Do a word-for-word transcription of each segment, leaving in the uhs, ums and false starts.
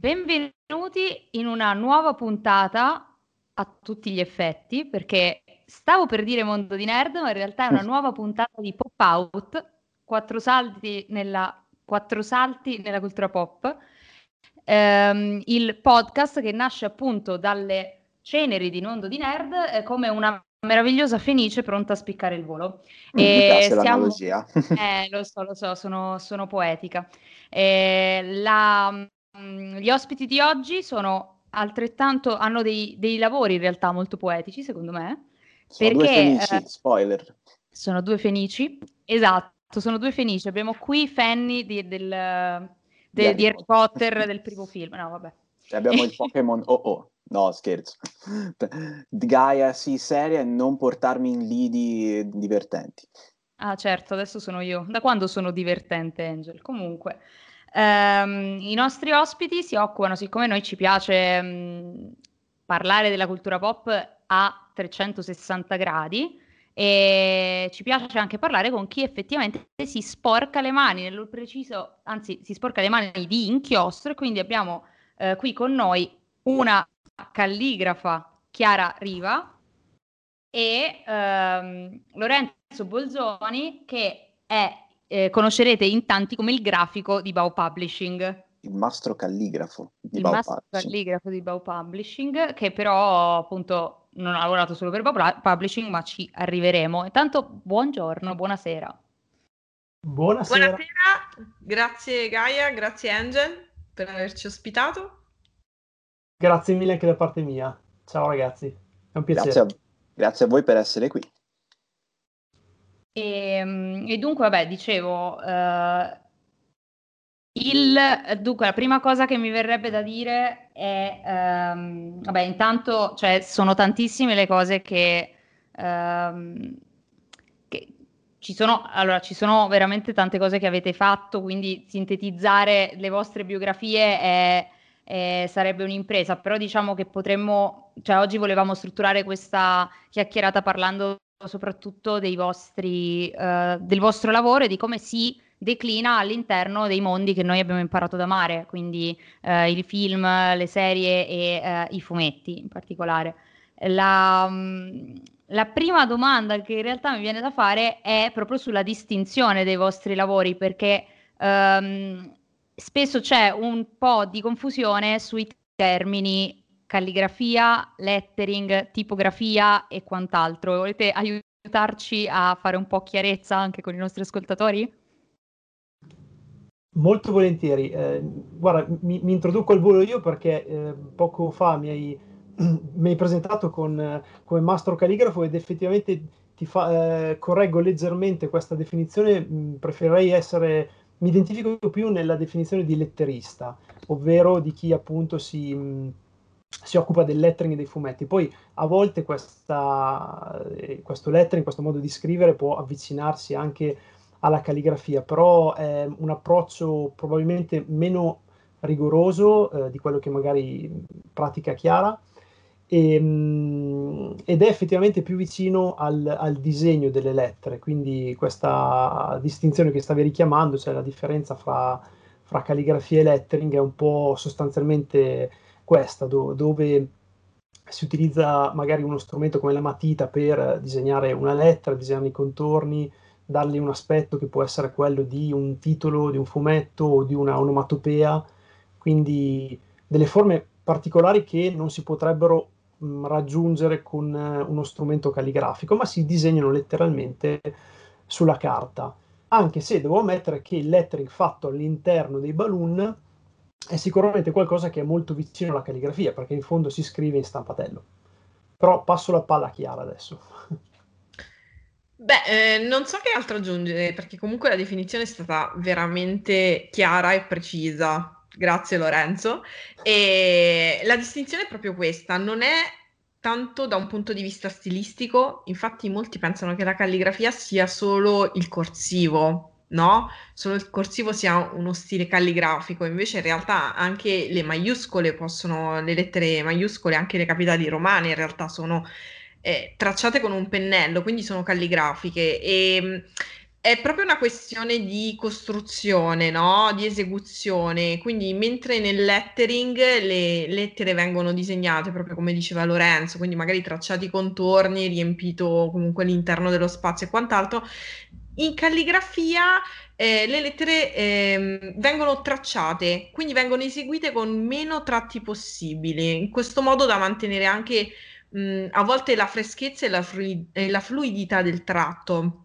Benvenuti in una nuova puntata a tutti gli effetti, perché stavo per dire Mondo di Nerd, ma in realtà è una nuova puntata di Pop Out, quattro salti nella, quattro salti nella cultura pop, ehm, il podcast che nasce appunto dalle ceneri di Mondo di Nerd eh, come una meravigliosa fenice pronta a spiccare il volo. Mi piace l'analogia. Eh, lo so, lo so, sono, sono poetica. Eh, la... Gli ospiti di oggi sono altrettanto, hanno dei, dei lavori in realtà molto poetici, secondo me. Sono perché, due fenici, eh, spoiler. Sono due fenici, esatto, sono due fenici. Abbiamo qui Fanny di, del, de, di, Harry di Harry Potter, Potter del primo film, no vabbè. E abbiamo il Pokémon oh oh, no scherzo. Gaia, sii seria e non portarmi in lidi divertenti. Ah certo, adesso sono io. Da quando sono divertente, Angel? Comunque... Um, i nostri ospiti si occupano, siccome noi ci piace um, parlare della cultura pop a trecentosessanta gradi, e ci piace anche parlare con chi effettivamente si sporca le mani, nello preciso, anzi si sporca le mani di inchiostro, e quindi abbiamo uh, qui con noi una calligrafa, Chiara Riva, e um, Lorenzo Bolzoni, che è Eh, conoscerete in tanti come il grafico di B A O Publishing, il mastro calligrafo di B A O calligrafo di B A O Publishing, che però appunto non ha lavorato solo per B A O Publishing, ma ci arriveremo. Intanto buongiorno, buonasera. Buonasera. Buonasera, grazie Gaia, grazie Angel per averci ospitato. Grazie mille anche da parte mia. Ciao ragazzi, è un piacere. Grazie a, grazie a voi per essere qui. E, e dunque, vabbè, dicevo, eh, il, dunque la prima cosa che mi verrebbe da dire è, ehm, vabbè, intanto, cioè, sono tantissime le cose che, ehm, che ci sono, allora, ci sono veramente tante cose che avete fatto, quindi sintetizzare le vostre biografie è, è, sarebbe un'impresa, però diciamo che potremmo, cioè oggi volevamo strutturare questa chiacchierata parlando soprattutto dei vostri uh, del vostro lavoro e di come si declina all'interno dei mondi che noi abbiamo imparato ad amare, quindi uh, il film, le serie e uh, i fumetti in particolare. La, la prima domanda che in realtà mi viene da fare è proprio sulla distinzione dei vostri lavori, perché um, spesso c'è un po' di confusione sui termini calligrafia, lettering, tipografia e quant'altro. Volete aiutarci a fare un po' chiarezza anche con i nostri ascoltatori? Molto volentieri. Eh, guarda, mi, mi introduco al volo io perché eh, poco fa mi hai, mi hai presentato con, come mastro calligrafo ed effettivamente ti fa, eh, correggo leggermente questa definizione. Preferirei essere... Mi identifico più nella definizione di letterista, ovvero di chi appunto si... si occupa del lettering dei fumetti. Poi a volte questa, questo lettering, questo modo di scrivere può avvicinarsi anche alla calligrafia, però è un approccio probabilmente meno rigoroso eh, di quello che magari pratica Chiara e, mh, ed è effettivamente più vicino al, al disegno delle lettere, quindi questa distinzione che stavi richiamando, cioè la differenza fra, fra calligrafia e lettering è un po' sostanzialmente questa, do, dove si utilizza magari uno strumento come la matita per disegnare una lettera, disegnare i contorni, dargli un aspetto che può essere quello di un titolo, di un fumetto o di una onomatopea, quindi delle forme particolari che non si potrebbero mh, raggiungere con uh, uno strumento calligrafico, ma si disegnano letteralmente sulla carta. Anche se devo ammettere che il lettering fatto all'interno dei balloon è sicuramente qualcosa che è molto vicino alla calligrafia, perché in fondo si scrive in stampatello. Però passo la palla a Chiara adesso. Beh, eh, non so che altro aggiungere, perché comunque la definizione è stata veramente chiara e precisa. Grazie Lorenzo. E la distinzione è proprio questa, non è tanto da un punto di vista stilistico, infatti molti pensano che la calligrafia sia solo il corsivo, no? Solo il corsivo sia uno stile calligrafico, invece in realtà anche le maiuscole possono, le lettere maiuscole, anche le capitali romane in realtà sono eh, tracciate con un pennello, quindi sono calligrafiche. E è proprio una questione di costruzione, no? Di esecuzione, quindi mentre nel lettering le lettere vengono disegnate proprio come diceva Lorenzo, quindi magari tracciati i contorni, riempito comunque l'interno dello spazio e quant'altro, in calligrafia eh, le lettere eh, vengono tracciate, quindi vengono eseguite con meno tratti possibili, in questo modo da mantenere anche mh, a volte la freschezza e la, fluid- e la fluidità del tratto.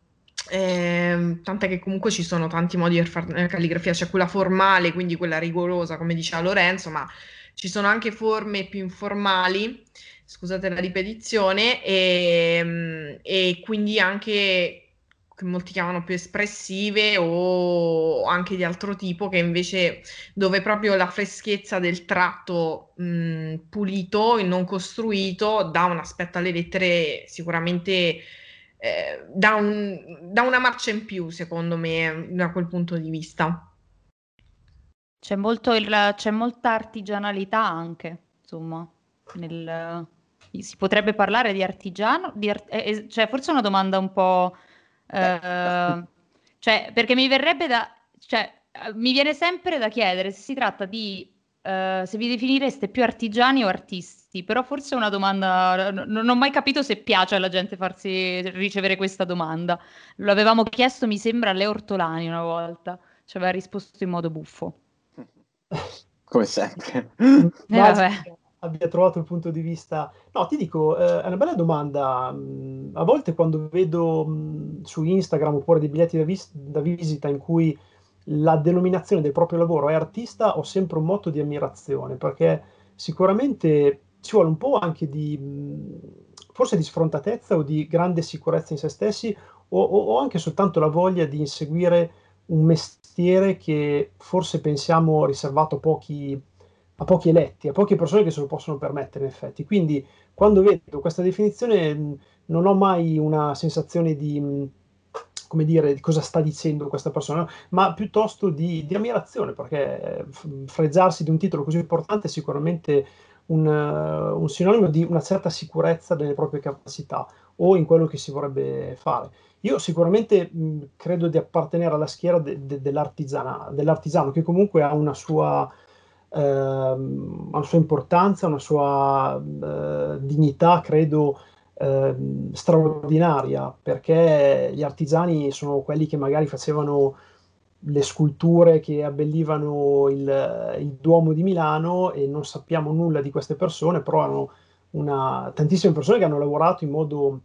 Eh, tant'è che comunque ci sono tanti modi per fare calligrafia, c'è cioè quella formale, quindi quella rigorosa come diceva Lorenzo, ma ci sono anche forme più informali, scusate la ripetizione, e, e quindi anche che molti chiamano più espressive o anche di altro tipo, che invece dove proprio la freschezza del tratto mh, pulito e non costruito dà un aspetto alle lettere sicuramente Da, un, da una marcia in più, secondo me, da quel punto di vista. C'è molto il, c'è molta artigianalità anche, insomma, nel, si potrebbe parlare di artigiano, di art, eh, cioè forse è una domanda un po', eh, cioè perché mi verrebbe da, cioè mi viene sempre da chiedere se si tratta di Uh, se vi definireste più artigiani o artisti, però forse è una domanda, n- non ho mai capito se piace alla gente farsi ricevere questa domanda. Lo avevamo chiesto, mi sembra, a Leo Ortolani una volta, ci aveva risposto in modo buffo. Come sempre. eh, vabbè. Abbia trovato il punto di vista. No, ti dico, eh, è una bella domanda. A volte quando vedo mh, su Instagram oppure dei biglietti da, vis- da visita in cui la denominazione del proprio lavoro è artista, ho sempre un motto di ammirazione, perché sicuramente ci vuole un po' anche di forse di sfrontatezza o di grande sicurezza in se stessi, o, o anche soltanto la voglia di inseguire un mestiere che forse pensiamo riservato a pochi, a pochi eletti, a poche persone che se lo possono permettere, in effetti. Quindi quando vedo questa definizione non ho mai una sensazione di, come dire, cosa sta dicendo questa persona, ma piuttosto di, di ammirazione, perché fregiarsi di un titolo così importante è sicuramente un, uh, un sinonimo di una certa sicurezza delle proprie capacità o in quello che si vorrebbe fare. Io sicuramente mh, credo di appartenere alla schiera de, de, dell'artigiana, dell'artigiano, che comunque ha una sua, uh, una sua importanza, una sua uh, dignità, credo, Eh, straordinaria, perché gli artigiani sono quelli che magari facevano le sculture che abbellivano il, il Duomo di Milano, e non sappiamo nulla di queste persone, però hanno una, tantissime persone che hanno lavorato in modo,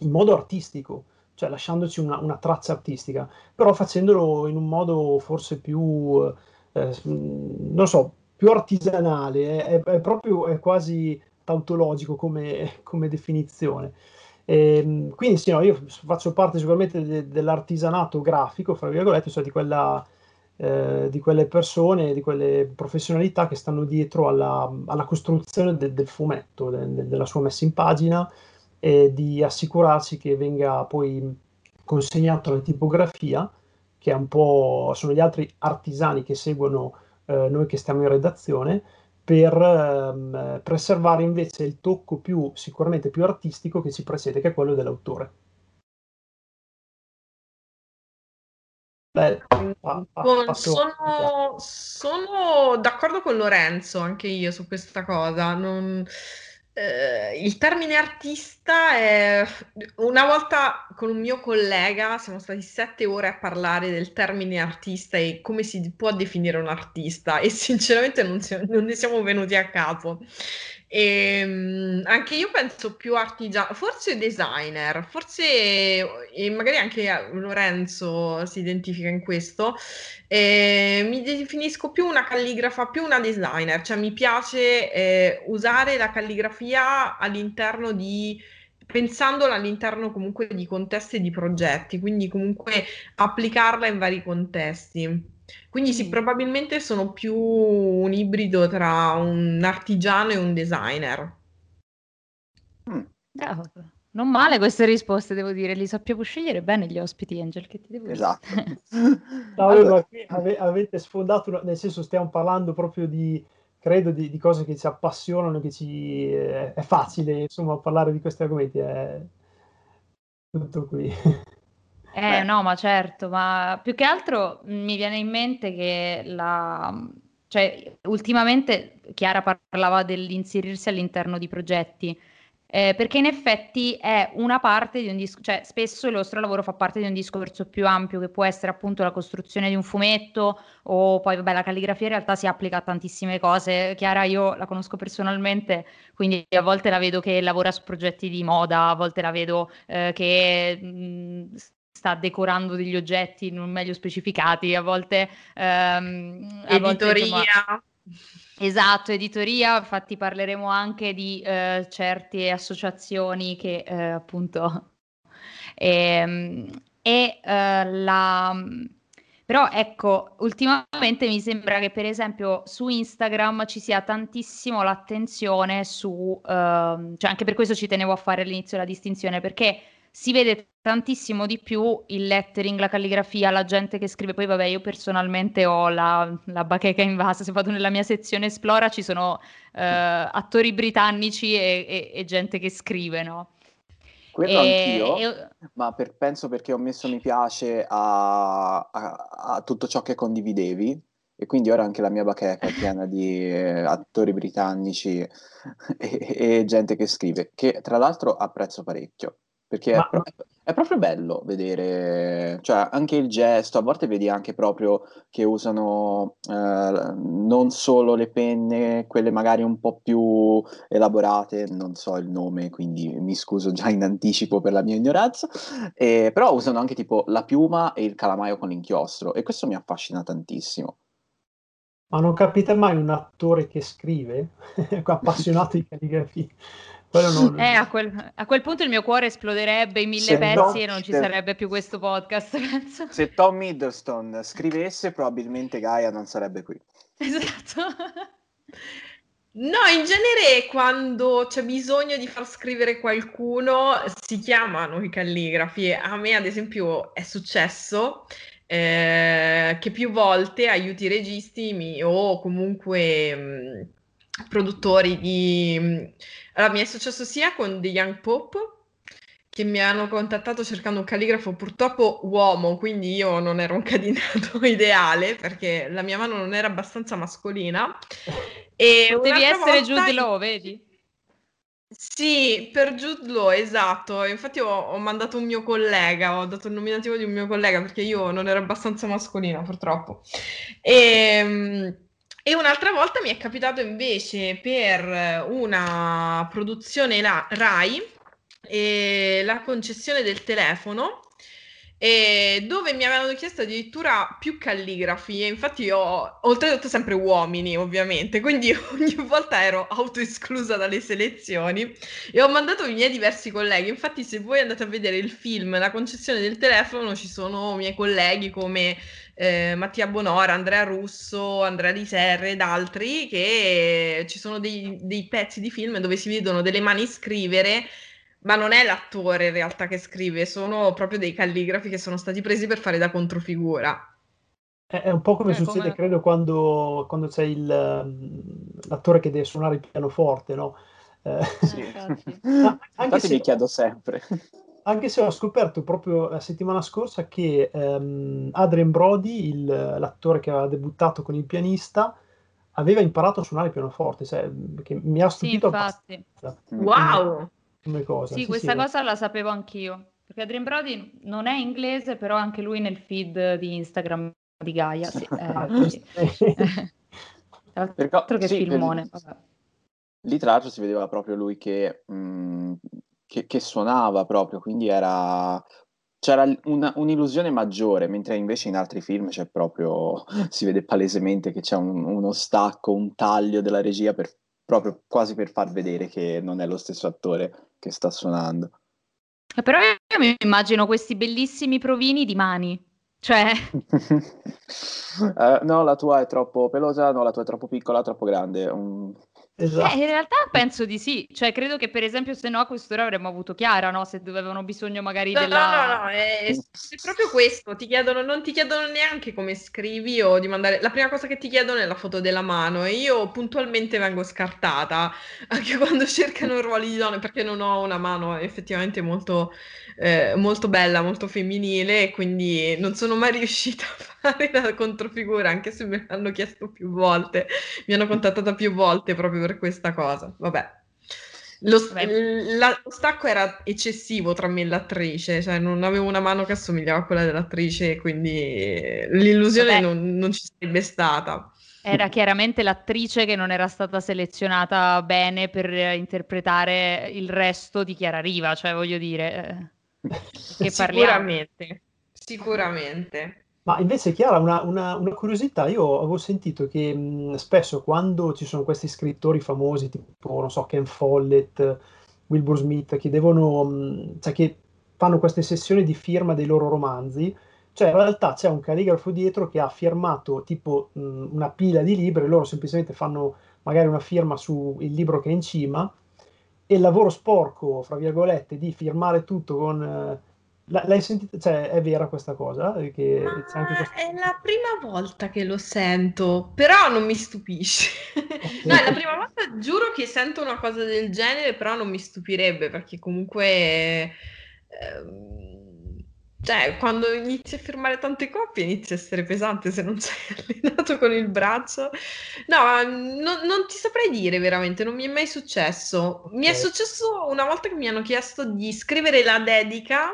in modo artistico, cioè lasciandoci una, una traccia artistica, però facendolo in un modo forse più eh, non so, più artigianale, è, è proprio è quasi tautologico come, come definizione. E quindi sì, no, io faccio parte sicuramente de, dell'artigianato grafico, fra virgolette, cioè di, quella, eh, di quelle persone, di quelle professionalità che stanno dietro alla, alla costruzione de, del fumetto, de, de, della sua messa in pagina, e di assicurarsi che venga poi consegnato alla tipografia, che è un po', sono gli altri artigiani che seguono eh, noi che stiamo in redazione, per ehm, preservare invece il tocco più, sicuramente più artistico che ci precede, che è quello dell'autore. Beh, ah, ah, sono, sono d'accordo con Lorenzo, anche io su questa cosa. Non, eh, il termine artista è... Una volta con un mio collega siamo stati sette ore a parlare del termine artista e come si può definire un artista, e sinceramente non, si, non ne siamo venuti a capo. E, anche io penso più artigiano, forse designer, forse, e magari anche Lorenzo si identifica in questo, eh, mi definisco più una calligrafa, più una designer, cioè mi piace eh, usare la calligrafia all'interno di, pensandola all'interno comunque di contesti e di progetti, quindi comunque applicarla in vari contesti. Quindi sì, probabilmente sono più un ibrido tra un artigiano e un designer. Mm. Bravo. Non male queste risposte, devo dire, li sappiamo scegliere bene gli ospiti, Angel, che ti devo dire. Esatto. No, allora, qui ave- avete sfondato, una, nel senso stiamo parlando proprio di, credo, di, di cose che ci appassionano, che ci... Eh, è facile, insomma, parlare di questi argomenti, è tutto qui. Eh, Beh. no, ma certo, ma più che altro mi viene in mente che la... cioè, ultimamente Chiara parlava dell'inserirsi all'interno di progetti, eh, perché in effetti è una parte di un discorso, cioè spesso il vostro lavoro fa parte di un discorso più ampio che può essere appunto la costruzione di un fumetto o poi vabbè la calligrafia in realtà si applica a tantissime cose. Chiara io la conosco personalmente, quindi a volte la vedo che lavora su progetti di moda, a volte la vedo eh, che... Mh, sta decorando degli oggetti non meglio specificati, a volte ehm, a editoria volte, insomma, esatto, editoria, infatti parleremo anche di eh, certe associazioni che eh, appunto e, e eh, la però ecco, ultimamente mi sembra che per esempio su Instagram ci sia tantissimo l'attenzione su ehm, cioè anche per questo ci tenevo a fare all'inizio la distinzione, perché si vede tantissimo di più il lettering, la calligrafia, la gente che scrive. Poi vabbè io personalmente ho la, la bacheca invasa, se vado nella mia sezione Esplora ci sono eh, attori britannici e, e, e gente che scrive, no? Quello e, anch'io, e... ma per, penso perché ho messo mi piace a, a, a tutto ciò che condividevi e quindi ora anche la mia bacheca è piena di eh, attori britannici e, e gente che scrive, che tra l'altro apprezzo parecchio. Perché ma... è, pro- è proprio bello vedere, cioè anche il gesto, a volte vedi anche proprio che usano eh, non solo le penne, quelle magari un po' più elaborate, non so il nome, quindi mi scuso già in anticipo per la mia ignoranza, eh, però usano anche tipo la piuma e il calamaio con l'inchiostro e questo mi affascina tantissimo. Ma non capite mai un attore che scrive, appassionato di calligrafia? Non... Eh, a, quel, a quel punto il mio cuore esploderebbe in mille se pezzi Tom... e non ci sarebbe più questo podcast, penso. Se Tom Hiddleston scrivesse probabilmente Gaia non sarebbe qui. Esatto. No, in genere quando c'è bisogno di far scrivere qualcuno si chiamano i calligrafi. A me ad esempio è successo eh, che più volte aiuti registi mi, o comunque... Mh, produttori di... Allora, mi è successo sia con The Young Pop che mi hanno contattato cercando un calligrafo, purtroppo uomo, quindi io non ero un candidato ideale perché la mia mano non era abbastanza mascolina. E potevi essere volta... Jude Law, vedi? Sì, per Jude Law, esatto. Infatti ho, ho mandato un mio collega, ho dato il nominativo di un mio collega perché io non ero abbastanza mascolina, purtroppo. E... E un'altra volta mi è capitato invece per una produzione la, RAI, eh, La Concessione del Telefono, eh, dove mi avevano chiesto addirittura più calligrafi, e infatti io, oltretutto sempre uomini ovviamente, quindi ogni volta ero autoesclusa dalle selezioni e ho mandato i miei diversi colleghi. Infatti se voi andate a vedere il film La Concessione del Telefono ci sono miei colleghi come... Eh, Mattia Bonora, Andrea Russo, Andrea Riserre ed altri, che ci sono dei, dei pezzi di film dove si vedono delle mani scrivere, ma non è l'attore in realtà che scrive, sono proprio dei calligrafi che sono stati presi per fare da controfigura. È, è un po' come eh, succede come... credo quando, quando c'è il, l'attore che deve suonare il pianoforte, no? Eh, sì. Infatti, no, infatti se... mi chiedo sempre... Anche se ho scoperto proprio la settimana scorsa che ehm, Adrian Brody, il, l'attore che aveva debuttato con Il pianista, aveva imparato a suonare il pianoforte, cioè, che mi ha stupito sì, infatti. Abbastanza. Wow! Come, come cosa. Sì, sì questa sì, cosa la sapevo anch'io, perché Adrian Brody non è inglese, però anche lui nel feed di Instagram di Gaia. Sì, eh, sì. Altro che sì, filmone. Per... Lì tra l'altro si vedeva proprio lui che... Mh... Che, che suonava proprio, quindi era c'era una, un'illusione maggiore, mentre invece in altri film c'è proprio, si vede palesemente che c'è un, uno stacco, un taglio della regia per, proprio quasi per far vedere che non è lo stesso attore che sta suonando. Però io mi immagino questi bellissimi provini di mani, cioè uh, no la tua è troppo pelosa, no la tua è troppo piccola, troppo grande, un... Esatto. Eh, in realtà penso di sì, cioè credo che per esempio se no a quest'ora avremmo avuto Chiara, no? Se avevano bisogno magari no, della... No, no, no, è, è proprio questo, ti chiedono, non ti chiedono neanche come scrivi o di mandare... La prima cosa che ti chiedono è la foto della mano e io puntualmente vengo scartata, anche quando cercano ruoli di donne, perché non ho una mano effettivamente molto, eh, molto bella, molto femminile, e quindi non sono mai riuscita a fare la controfigura, anche se me l'hanno chiesto più volte, mi hanno contattata più volte proprio per questa cosa. Vabbè, lo, Vabbè. La, lo stacco era eccessivo tra me e l'attrice, cioè non avevo una mano che assomigliava a quella dell'attrice, quindi l'illusione non, non ci sarebbe stata. Era chiaramente l'attrice che non era stata selezionata bene per interpretare il resto di Chiara Riva, cioè voglio dire, che sicuramente, sicuramente. Ma invece Chiara, una, una, una curiosità, io avevo sentito che mh, spesso quando ci sono questi scrittori famosi tipo, non so, Ken Follett, Wilbur Smith, che devono, mh, cioè che fanno queste sessioni di firma dei loro romanzi, cioè in realtà c'è un calligrafo dietro che ha firmato tipo mh, una pila di libri, loro semplicemente fanno magari una firma sul libro che è in cima, e il lavoro sporco, fra virgolette, di firmare tutto con... Eh, l'hai sentita? Cioè, è vera questa cosa? Che ah, c'è anche questo... È la prima volta che lo sento, però non mi stupisce. Okay. No, è la prima volta, giuro, che sento una cosa del genere, però non mi stupirebbe, perché comunque... Eh, cioè, quando inizi a firmare tante coppie inizia a essere pesante se non sei allenato con il braccio. No, non, non ti saprei dire veramente, non mi è mai successo. Okay. Mi è successo una volta che mi hanno chiesto di scrivere la dedica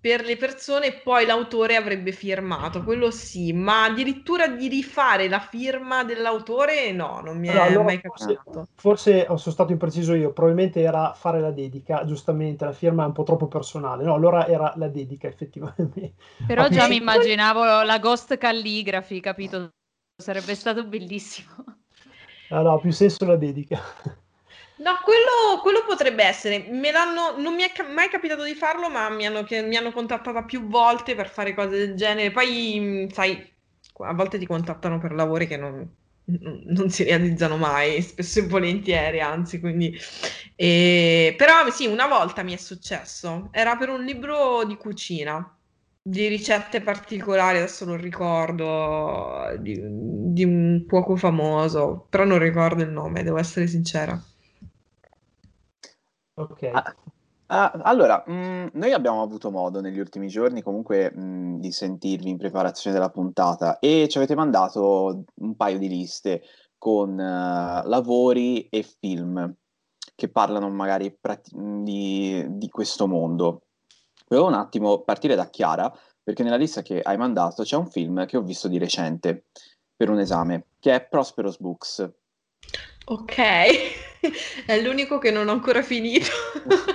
per le persone e poi l'autore avrebbe firmato, quello sì, ma addirittura di rifare la firma dell'autore no, non mi è allora, mai capitato. Forse, forse sono stato impreciso io, probabilmente era fare la dedica, giustamente la firma è un po' troppo personale, no, allora era la dedica effettivamente. Però ma già mi immaginavo la ghost calligraphy, capito? Sarebbe stato bellissimo. No, no, più senso la dedica. No, quello, quello potrebbe essere, me l'hanno, non mi è ca- mai capitato di farlo, ma mi hanno, mi hanno contattata più volte per fare cose del genere, poi sai, a volte ti contattano per lavori che non, non si realizzano mai, spesso e volentieri, anzi, quindi, e, però sì, una volta mi è successo, era per un libro di cucina, di ricette particolari, adesso non ricordo, di, di un cuoco famoso, però non ricordo il nome, devo essere sincera. Okay. Ah, ah, allora, mh, noi abbiamo avuto modo negli ultimi giorni comunque mh, di sentirvi in preparazione della puntata e ci avete mandato un paio di liste con uh, lavori e film che parlano magari prat- di, di questo mondo. Volevo un attimo partire da Chiara, perché nella lista che hai mandato c'è un film che ho visto di recente per un esame, che è Prospero's Books. Ok, è l'unico che non ho ancora finito.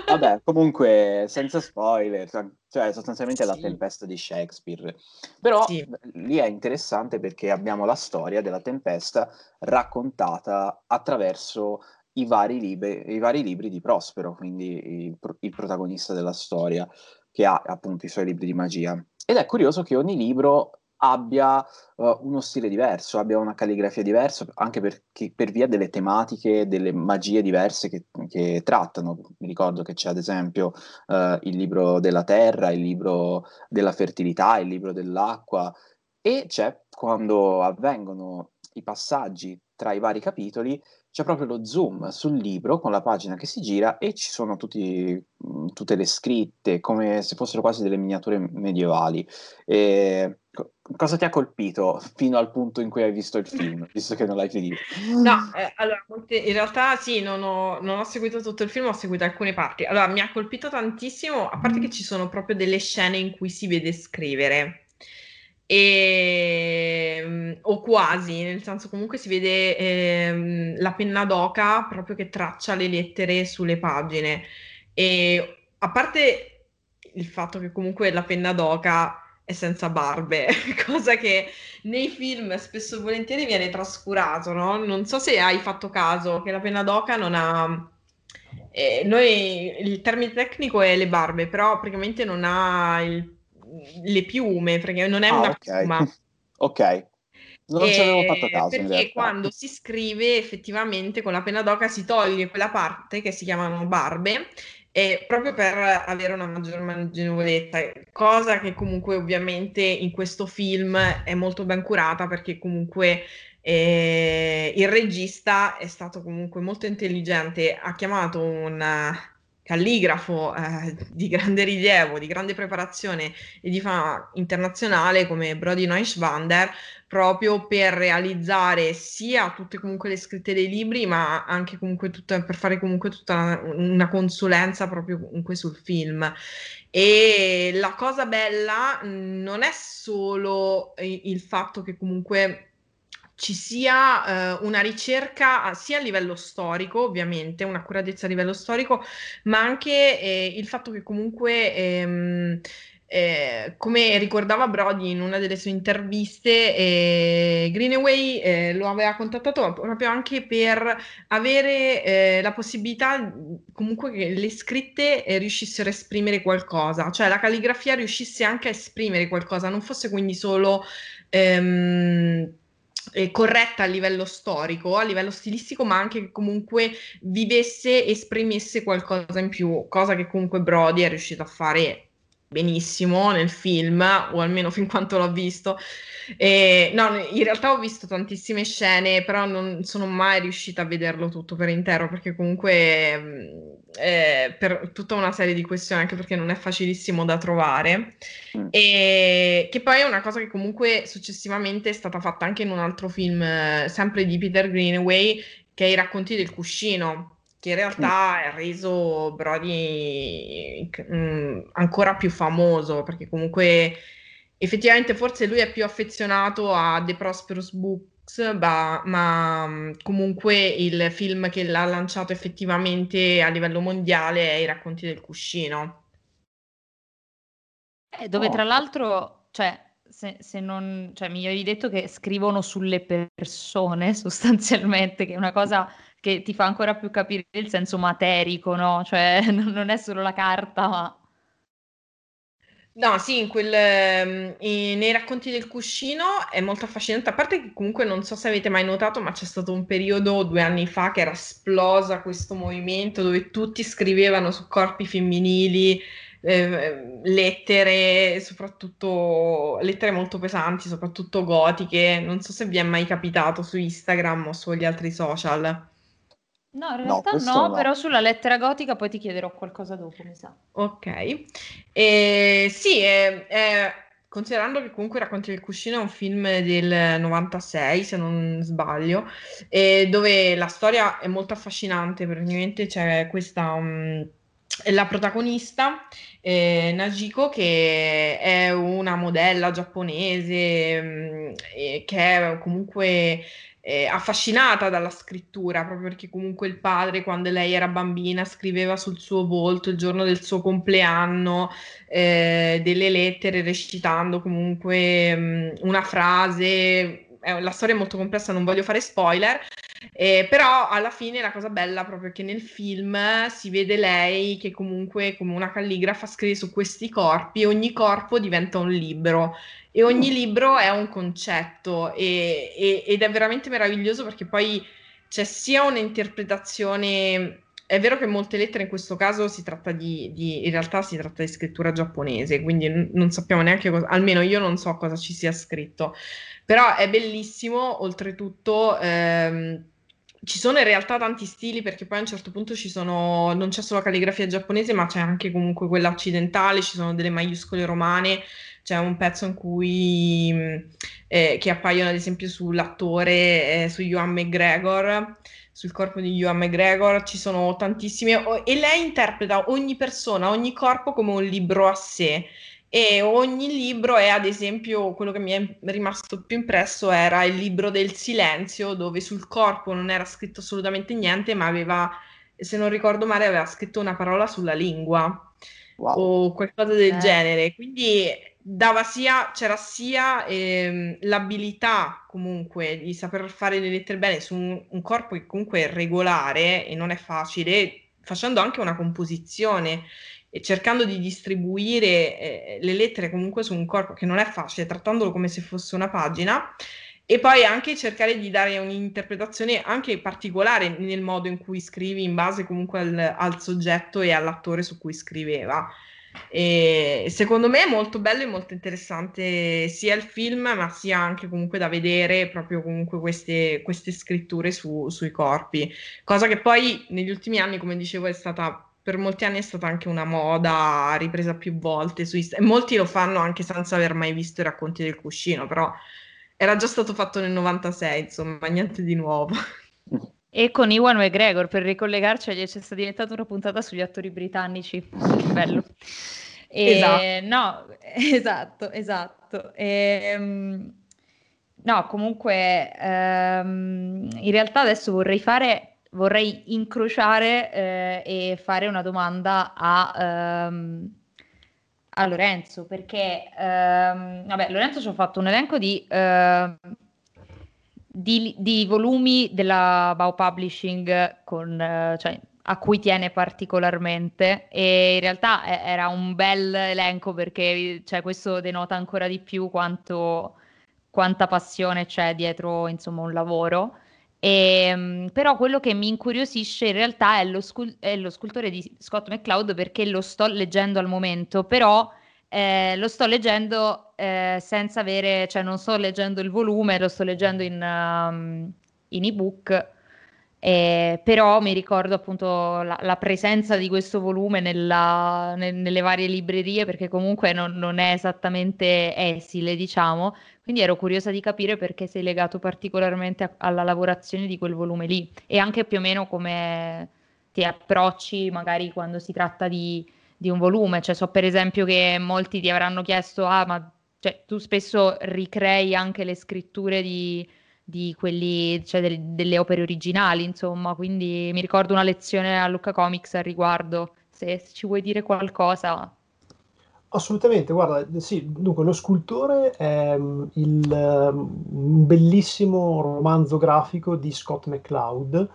Vabbè, comunque, senza spoiler, cioè sostanzialmente sì. È la tempesta di Shakespeare. Però sì. Lì è interessante perché abbiamo la storia della tempesta raccontata attraverso i vari libri, i vari libri di Prospero, quindi il, il protagonista della storia, che ha appunto i suoi libri di magia. Ed è curioso che ogni libro... abbia uh, uno stile diverso, abbia una calligrafia diversa, anche perché, per via delle tematiche, delle magie diverse che, che trattano. Mi ricordo che c'è ad esempio uh, il libro della terra, il libro della fertilità, il libro dell'acqua, e c'è, quando avvengono i passaggi tra i vari capitoli, c'è proprio lo zoom sul libro con la pagina che si gira e ci sono tutti, tutte le scritte, come se fossero quasi delle miniature medievali. E... cosa ti ha colpito fino al punto in cui hai visto il film, visto che non l'hai finito? No, eh, allora, in realtà sì, non ho, non ho seguito tutto il film, ho seguito alcune parti. Allora, mi ha colpito tantissimo, a parte che ci sono proprio delle scene in cui si vede scrivere, e, o quasi, nel senso comunque si vede eh, la penna d'oca proprio che traccia le lettere sulle pagine, e a parte il fatto che comunque la penna d'oca è senza barbe, cosa che nei film spesso e volentieri viene trascurato, no? Non so se hai fatto caso che la penna d'oca non ha... Eh, noi il termine tecnico è le barbe, però praticamente non ha il, le piume, perché non è ah, una okay. piuma. Ok. Non ci avevo fatto caso. Perché quando si scrive effettivamente con la penna d'oca si toglie quella parte che si chiamano barbe, eh, proprio per avere una maggior maneggevolezza, cosa che comunque ovviamente in questo film è molto ben curata, perché comunque eh, il regista è stato comunque molto intelligente, ha chiamato un calligrafo eh, di grande rilievo, di grande preparazione e di fama internazionale come Brody Neuschwander, proprio per realizzare sia tutte comunque le scritte dei libri, ma anche comunque tutta, per fare comunque tutta una consulenza proprio comunque sul film. E la cosa bella non è solo il fatto che comunque ci sia eh, una ricerca sia a livello storico, ovviamente, un'accuratezza a livello storico, ma anche eh, il fatto che comunque... Ehm, Eh, come ricordava Brody in una delle sue interviste, eh, Greenaway eh, lo aveva contattato proprio anche per avere eh, la possibilità comunque che le scritte eh, riuscissero a esprimere qualcosa, cioè la calligrafia riuscisse anche a esprimere qualcosa, non fosse quindi solo ehm, corretta a livello storico, a livello stilistico, ma anche che comunque vivesse, esprimesse qualcosa in più, cosa che comunque Brody è riuscito a fare benissimo nel film, o almeno fin quanto l'ho visto. Eh, no, in realtà ho visto tantissime scene, però non sono mai riuscita a vederlo tutto per intero, perché comunque eh, per tutta una serie di questioni, anche perché non è facilissimo da trovare, mm. e che poi è una cosa che comunque successivamente è stata fatta anche in un altro film, sempre di Peter Greenaway, che è I Racconti del Cuscino, che in realtà ha reso Brody mh, ancora più famoso, perché comunque effettivamente forse lui è più affezionato a The Prosperous Books, ma, ma comunque il film che l'ha lanciato effettivamente a livello mondiale è I Racconti del Cuscino. Eh, dove oh. tra l'altro, cioè... Se, se non, cioè mi avevi detto che scrivono sulle persone sostanzialmente, che è una cosa che ti fa ancora più capire il senso materico, no? Cioè non è solo la carta, ma... No, sì, in quel, eh, nei Racconti del Cuscino è molto affascinante, a parte che comunque non so se avete mai notato, ma c'è stato un periodo due anni fa che era esplosa questo movimento dove tutti scrivevano su corpi femminili, Eh, lettere, soprattutto lettere molto pesanti, soprattutto gotiche. Non so se vi è mai capitato su Instagram o sugli altri social. No, in realtà no, no, no. Però sulla lettera gotica poi ti chiederò qualcosa dopo, mi sa. Ok, eh, sì, eh, eh, considerando che comunque Racconti del Cuscino è un film del novantasei, se non sbaglio, eh, dove la storia è molto affascinante. Praticamente c'è questa... Um, la protagonista eh, Najiko, che è una modella giapponese mh, e che è comunque eh, affascinata dalla scrittura, proprio perché comunque il padre, quando lei era bambina, scriveva sul suo volto il giorno del suo compleanno eh, delle lettere, recitando comunque mh, una frase. Eh, la storia è molto complessa, non voglio fare spoiler. Eh, però alla fine la cosa bella proprio è che nel film si vede lei che comunque, come una calligrafa, scrive su questi corpi, e ogni corpo diventa un libro, e ogni libro è un concetto, e, e, ed è veramente meraviglioso, perché poi c'è sia un'interpretazione. È vero che molte lettere in questo caso si tratta di, di in realtà si tratta di scrittura giapponese, quindi n- non sappiamo neanche cosa, almeno io non so cosa ci sia scritto, però è bellissimo. Oltretutto ehm, ci sono in realtà tanti stili, perché poi a un certo punto ci sono, non c'è solo calligrafia giapponese, ma c'è anche comunque quella occidentale, ci sono delle maiuscole romane, c'è un pezzo in cui eh, che appaiono ad esempio sull'attore, eh, su Ewan McGregor, sul corpo di Ewan McGregor, ci sono tantissime, e lei interpreta ogni persona, ogni corpo come un libro a sé. E ogni libro è, ad esempio, quello che mi è rimasto più impresso era il libro del silenzio, dove sul corpo non era scritto assolutamente niente, ma aveva, se non ricordo male, aveva scritto una parola sulla lingua, wow. o qualcosa del eh. genere. Quindi dava sia, c'era sia ehm, l'abilità comunque di saper fare le lettere bene su un, un corpo che comunque è regolare e non è facile, facendo anche una composizione e cercando di distribuire eh, le lettere comunque su un corpo che non è facile, trattandolo come se fosse una pagina, E poi anche cercare di dare un'interpretazione anche particolare nel modo in cui scrivi, in base comunque al, al soggetto e all'attore su cui scriveva. E secondo me è molto bello e molto interessante sia il film, ma sia anche comunque da vedere proprio comunque queste, queste scritture su, sui corpi, cosa che poi negli ultimi anni, come dicevo, è stata, per molti anni è stata anche una moda ripresa più volte su Instagram. Molti lo fanno anche senza aver mai visto i Racconti del Cuscino, però era già stato fatto nel novantasei, insomma, niente di nuovo. E con Ewan McGregor, per ricollegarci, è diventata una puntata sugli attori britannici, che bello. E, esatto. No, esatto, esatto. E, no, comunque, um, in realtà adesso vorrei fare, vorrei incrociare eh, e fare una domanda a... Um, a Lorenzo, perché ehm, vabbè, Lorenzo ci ha fatto un elenco di, eh, di, di volumi della B A O Publishing con, eh, cioè, a cui tiene particolarmente, e in realtà è, era un bel elenco, perché cioè, questo denota ancora di più quanto, quanta passione c'è dietro, insomma, un lavoro. E, però quello che mi incuriosisce in realtà è lo, scul- è lo scultore di Scott McCloud, perché lo sto leggendo al momento, però eh, lo sto leggendo eh, senza avere, cioè non sto leggendo il volume, lo sto leggendo in, um, in ebook, eh, però mi ricordo appunto la, la presenza di questo volume nella, ne, nelle varie librerie, perché comunque non, non è esattamente esile, diciamo. Quindi ero curiosa di capire perché sei legato particolarmente a, alla lavorazione di quel volume lì, e anche più o meno come ti approcci magari quando si tratta di, di un volume. Cioè, so per esempio che molti ti avranno chiesto, ah ma cioè, tu spesso ricrei anche le scritture di, di quelli, cioè del, delle opere originali, insomma, quindi mi ricordo una lezione a Lucca Comics al riguardo, se, se ci vuoi dire qualcosa… Assolutamente, guarda, sì, dunque Lo Scultore è um, il, um, bellissimo romanzo grafico di Scott McCloud,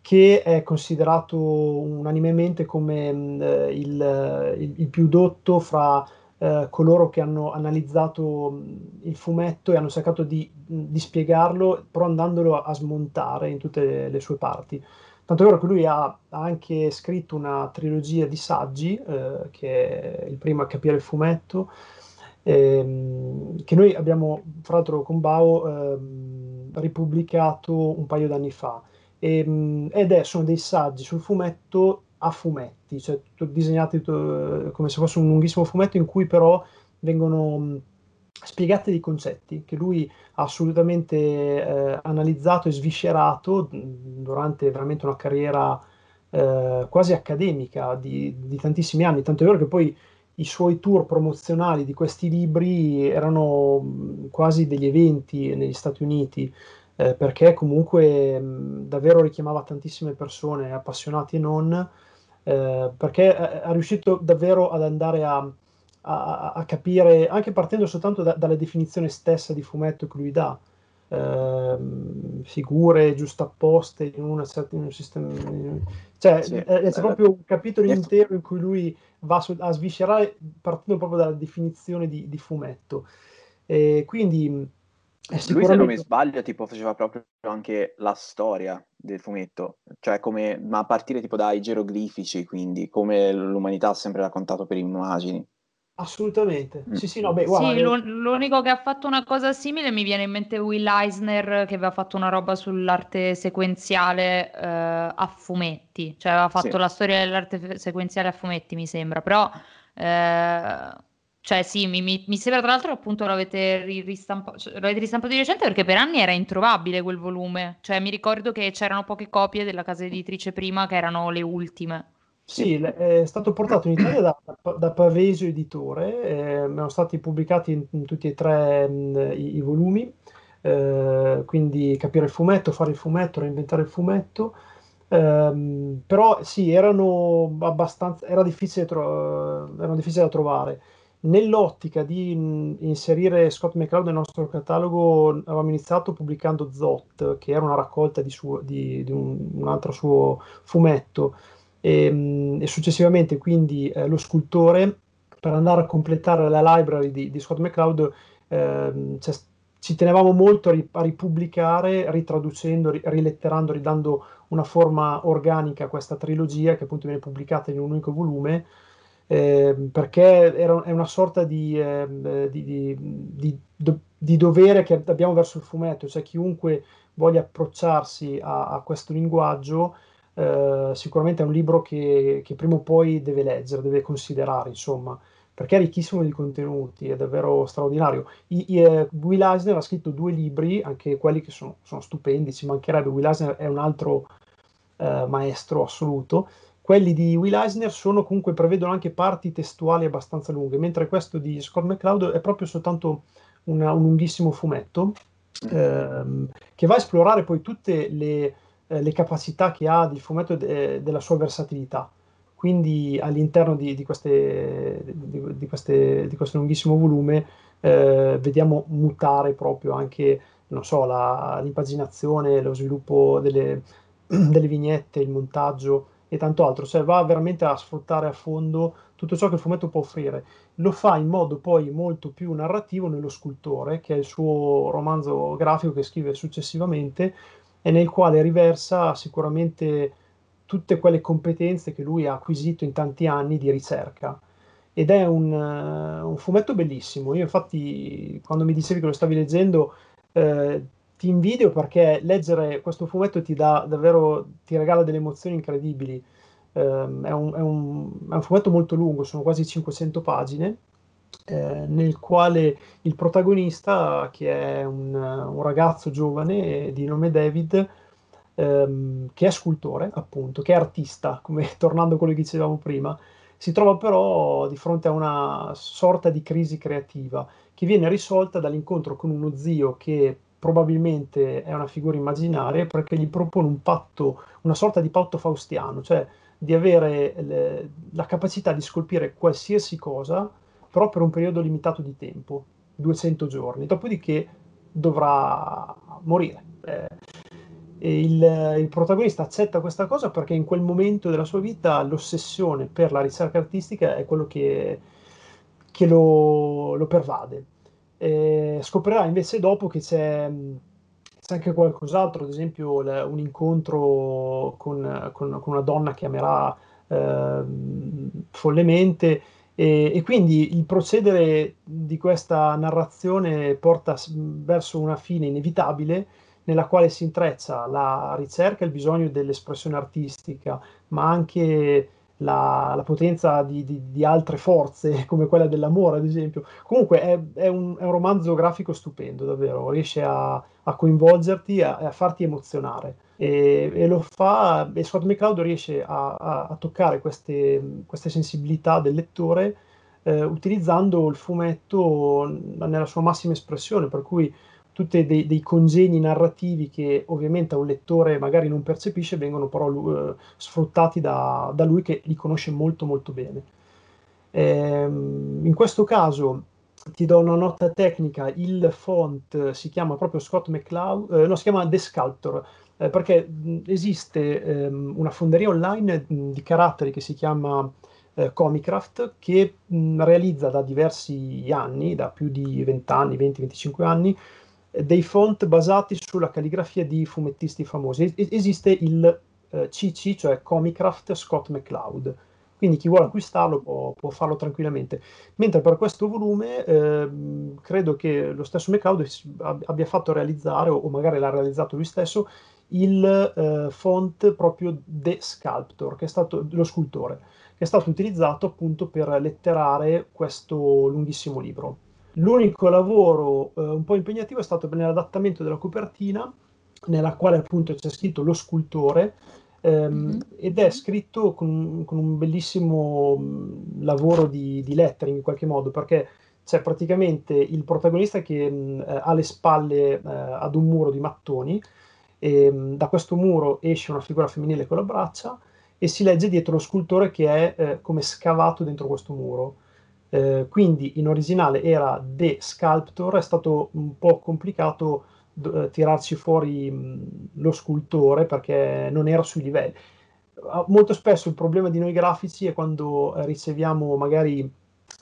che è considerato unanimemente come um, il, il, il più dotto fra uh, coloro che hanno analizzato il fumetto e hanno cercato di, di spiegarlo, però andandolo a, a smontare in tutte le sue parti. Tanto è vero che lui ha, ha anche scritto una trilogia di saggi, eh, che è il primo a capire il fumetto, ehm, che noi abbiamo, fra l'altro con B A O, ehm, ripubblicato un paio d'anni fa, ehm, ed è, sono dei saggi sul fumetto a fumetti, cioè tutto, disegnati tutto, come se fosse un lunghissimo fumetto, in cui però vengono mh, spiegati dei concetti che lui ha assolutamente eh, analizzato e sviscerato durante veramente una carriera eh, quasi accademica di, di tantissimi anni, tanto è vero che poi i suoi tour promozionali di questi libri erano quasi degli eventi negli Stati Uniti, eh, perché comunque mh, davvero richiamava tantissime persone, appassionati e non, eh, perché è riuscito davvero ad andare a A, a capire, anche partendo soltanto da, dalla definizione stessa di fumetto che lui dà, eh, figure giustapposte in, una, in un sistema, in, cioè sì, è, è proprio un capitolo intero in cui lui va su, a sviscerare partendo proprio dalla definizione di, di fumetto, e quindi è sicuramente... Lui, se non mi sbaglio, tipo faceva proprio anche la storia del fumetto, cioè come, ma a partire tipo dai geroglifici, quindi come l'umanità ha sempre raccontato per immagini. Assolutamente, sì sì, no, beh, guarda, sì, l- l'unico che ha fatto una cosa simile mi viene in mente Will Eisner, che aveva fatto una roba sull'arte sequenziale eh, a fumetti, cioè aveva fatto sì. la storia dell'arte fe- sequenziale a fumetti, mi sembra, però eh, cioè sì, mi, mi, mi sembra, tra l'altro appunto l'avete, ristampa- cioè, l'avete ristampato di recente, perché per anni era introvabile quel volume, cioè mi ricordo che c'erano poche copie della casa editrice prima, che erano le ultime. Sì, è stato portato in Italia da, da Pavesio Editore, eh, erano stati pubblicati in, in tutti e tre mh, i, i volumi, eh, quindi capire il fumetto, fare il fumetto, reinventare il fumetto, eh, però sì, erano abbastanza, era difficile tro- erano difficili da trovare. Nell'ottica di in, inserire Scott McCloud nel nostro catalogo, avevamo iniziato pubblicando Zot, che era una raccolta di, suo, di, di un, un altro suo fumetto, E, e successivamente quindi eh, Lo Scultore, per andare a completare la library di, di Scott McCloud, eh, c'è, ci tenevamo molto a ripubblicare, ritraducendo, riletterando, ridando una forma organica a questa trilogia, che appunto viene pubblicata in un unico volume, eh, perché era, è una sorta di, eh, di, di, di, do, di dovere che abbiamo verso il fumetto, cioè chiunque voglia approcciarsi a, a questo linguaggio, eh, sicuramente è un libro che, che prima o poi deve leggere, deve considerare, insomma, perché è ricchissimo di contenuti, è davvero straordinario. I, I, Will Eisner ha scritto due libri, anche quelli che sono, sono stupendi, ci mancherebbe, Will Eisner è un altro eh, maestro assoluto. Quelli di Will Eisner sono comunque, prevedono anche parti testuali abbastanza lunghe, mentre questo di Scott McCloud è proprio soltanto una, un lunghissimo fumetto, ehm, che va a esplorare poi tutte le, eh, le capacità che ha di fumetto e de, della sua versatilità. Quindi all'interno di, di, queste, di, di, queste, di questo lunghissimo volume eh, vediamo mutare proprio anche, non so, la, l'impaginazione, lo sviluppo delle, delle vignette, il montaggio e tanto altro. Cioè va veramente a sfruttare a fondo tutto ciò che il fumetto può offrire. Lo fa in modo poi molto più narrativo nello Scultore, che è il suo romanzo grafico che scrive successivamente e nel quale riversa sicuramente tutte quelle competenze che lui ha acquisito in tanti anni di ricerca, ed è un, uh, un fumetto bellissimo. Io infatti, quando mi dicevi che lo stavi leggendo, eh, ti invidio, perché leggere questo fumetto ti dà davvero, ti regala delle emozioni incredibili. Eh, è, un, è, un, è un fumetto molto lungo, sono quasi cinquecento pagine, eh, nel quale il protagonista, che è un, un ragazzo giovane di nome David, Ehm, che è scultore, appunto, che è artista, come tornando a quello che dicevamo prima, si trova però di fronte a una sorta di crisi creativa che viene risolta dall'incontro con uno zio che probabilmente è una figura immaginaria, perché gli propone un patto, una sorta di patto faustiano, cioè di avere le, la capacità di scolpire qualsiasi cosa, però per un periodo limitato di tempo, duecento giorni, dopodiché dovrà morire. Eh, E il, il protagonista accetta questa cosa perché in quel momento della sua vita l'ossessione per la ricerca artistica è quello che, che lo, lo pervade. E scoprirà invece dopo che c'è, c'è anche qualcos'altro, ad esempio l, un incontro con, con, con una donna che amerà eh, follemente, e, e quindi il procedere di questa narrazione porta verso una fine inevitabile, nella quale si intreccia la ricerca, il bisogno dell'espressione artistica, ma anche la, la potenza di, di, di altre forze, come quella dell'amore, ad esempio. Comunque è, è, un, è un romanzo grafico stupendo, davvero, riesce a, a coinvolgerti, a, a farti emozionare, e, e lo fa, e Scott McCloud riesce a, a, a toccare queste, queste sensibilità del lettore, eh, utilizzando il fumetto nella sua massima espressione, per cui tutti dei, dei congegni narrativi che ovviamente a un lettore magari non percepisce, vengono però lui, eh, sfruttati da, da lui, che li conosce molto molto bene. Ehm, in questo caso ti do una nota tecnica, il font si chiama proprio Scott McCloud, eh, no, si chiama The Sculptor, eh, perché esiste eh, una fonderia online di caratteri che si chiama eh, Comicraft, che mh, realizza da diversi anni, da più di venti anni, venti venticinque anni, dei font basati sulla calligrafia di fumettisti famosi. Esiste il eh, C C, cioè Comicraft Scott McCloud, quindi chi vuole acquistarlo può, può farlo tranquillamente. Mentre per questo volume eh, credo che lo stesso McCloud abbia fatto realizzare, o magari l'ha realizzato lui stesso, il eh, font proprio The Sculptor, che è stato lo scultore, che è stato utilizzato appunto per letterare questo lunghissimo libro. L'unico lavoro eh, un po' impegnativo è stato nell'adattamento della copertina, nella quale appunto c'è scritto Lo Scultore, ehm, mm-hmm. ed è scritto con, con un bellissimo lavoro di, di lettering in qualche modo, perché c'è praticamente il protagonista che mh, ha le spalle eh, ad un muro di mattoni, e, mh, da questo muro esce una figura femminile con la braccia e si legge dietro Lo Scultore, che è eh, come scavato dentro questo muro. Eh, quindi in originale era The Sculptor, è stato un po' complicato eh, tirarci fuori mh, Lo Scultore, perché non era sui livelli. Molto spesso il problema di noi grafici è quando eh, riceviamo magari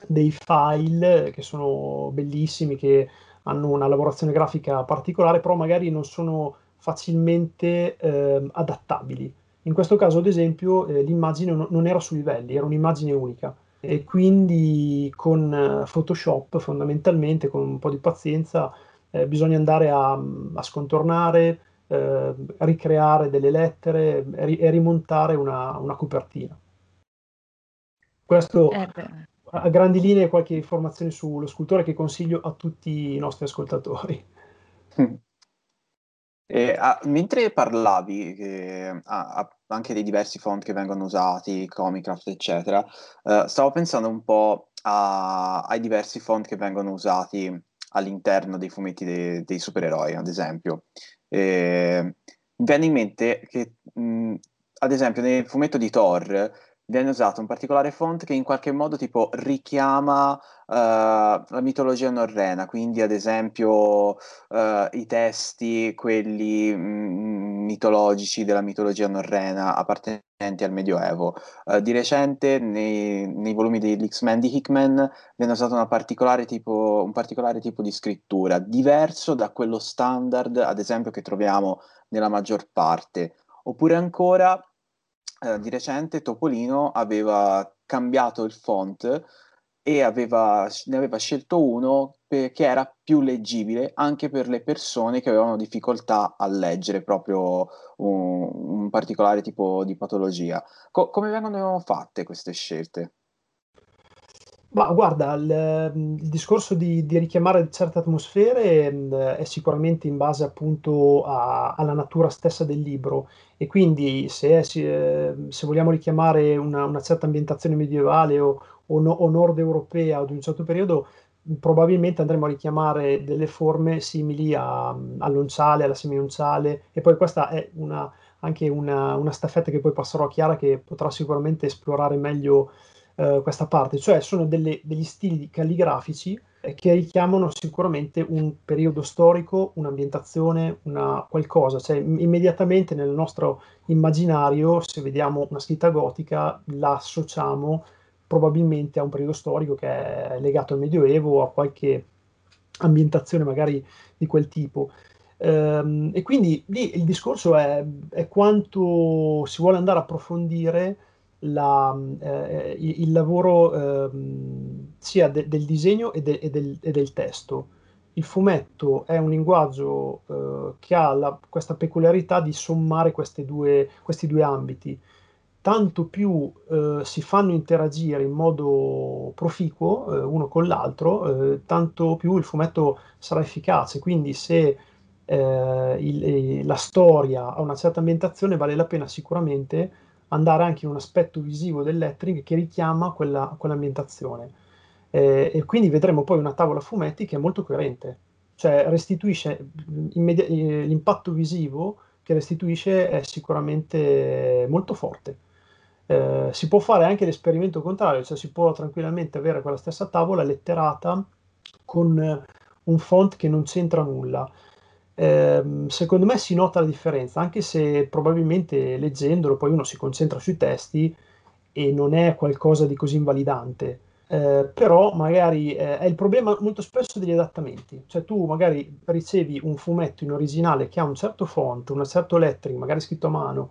dei file che sono bellissimi, che hanno una lavorazione grafica particolare, però magari non sono facilmente eh, adattabili. In questo caso, ad esempio, eh, l'immagine non, non era su livelli, era un'immagine unica. E quindi con Photoshop, fondamentalmente, con un po' di pazienza, eh, bisogna andare a, a scontornare, eh, a ricreare delle lettere e, e rimontare una, una copertina. Questo eh a grandi linee qualche informazione su Lo Scultore che consiglio a tutti i nostri ascoltatori. Mm. E, a, mentre parlavi che, a, a, anche dei diversi font che vengono usati, Comicraft eccetera, eh, stavo pensando un po' a, ai diversi font che vengono usati all'interno dei fumetti de, dei supereroi, ad esempio. E, mi viene in mente che mh, ad esempio nel fumetto di Thor viene usato un particolare font che in qualche modo tipo richiama uh, la mitologia norrena, quindi ad esempio uh, i testi, quelli mh, mitologici della mitologia norrena appartenenti al Medioevo. Uh, di recente nei, nei volumi degli X-Men di Hickman viene usato una particolare tipo, un particolare tipo di scrittura, diverso da quello standard ad esempio che troviamo nella maggior parte, oppure ancora di recente Topolino aveva cambiato il font e aveva, ne aveva scelto uno che era più leggibile anche per le persone che avevano difficoltà a leggere proprio un, un particolare tipo di patologia. Co- come vengono fatte queste scelte? Ma guarda, il, il discorso di, di richiamare certe atmosfere mh, è sicuramente in base appunto a, alla natura stessa del libro, e quindi se, è, se, se vogliamo richiamare una, una certa ambientazione medievale o, o, no, o nord europea o di un certo periodo, probabilmente andremo a richiamare delle forme simili all'onciale, alla semionciale, e poi questa è una, anche una, una staffetta che poi passerò a Chiara, che potrà sicuramente esplorare meglio Uh, questa parte, cioè sono delle, degli stili calligrafici che richiamano sicuramente un periodo storico, un'ambientazione, una qualcosa, cioè immediatamente nel nostro immaginario, se vediamo una scritta gotica, la associamo probabilmente a un periodo storico che è legato al Medioevo o a qualche ambientazione magari di quel tipo. Um, e quindi lì il discorso è, è quanto si vuole andare a approfondire La, eh, il, il lavoro eh, sia de, del disegno e, de, e, del, e del testo. Il fumetto è un linguaggio eh, che ha la, questa peculiarità di sommare queste due, questi due ambiti. Tanto più eh, si fanno interagire in modo proficuo eh, uno con l'altro, eh, tanto più il fumetto sarà efficace. Quindi se eh, il, la storia ha una certa ambientazione, vale la pena sicuramente andare anche in un aspetto visivo del lettering che richiama quella, quell'ambientazione. Eh, e quindi vedremo poi una tavola fumetti che è molto coerente, cioè restituisce immedi- l'impatto visivo che restituisce è sicuramente molto forte. Eh, si può fare anche l'esperimento contrario, cioè si può tranquillamente avere quella stessa tavola letterata con un font che non c'entra nulla. Eh, secondo me si nota la differenza, anche se probabilmente leggendolo poi uno si concentra sui testi e non è qualcosa di così invalidante, eh, però magari eh, è il problema molto spesso degli adattamenti, cioè tu magari ricevi un fumetto in originale che ha un certo font, un certo lettering, magari scritto a mano,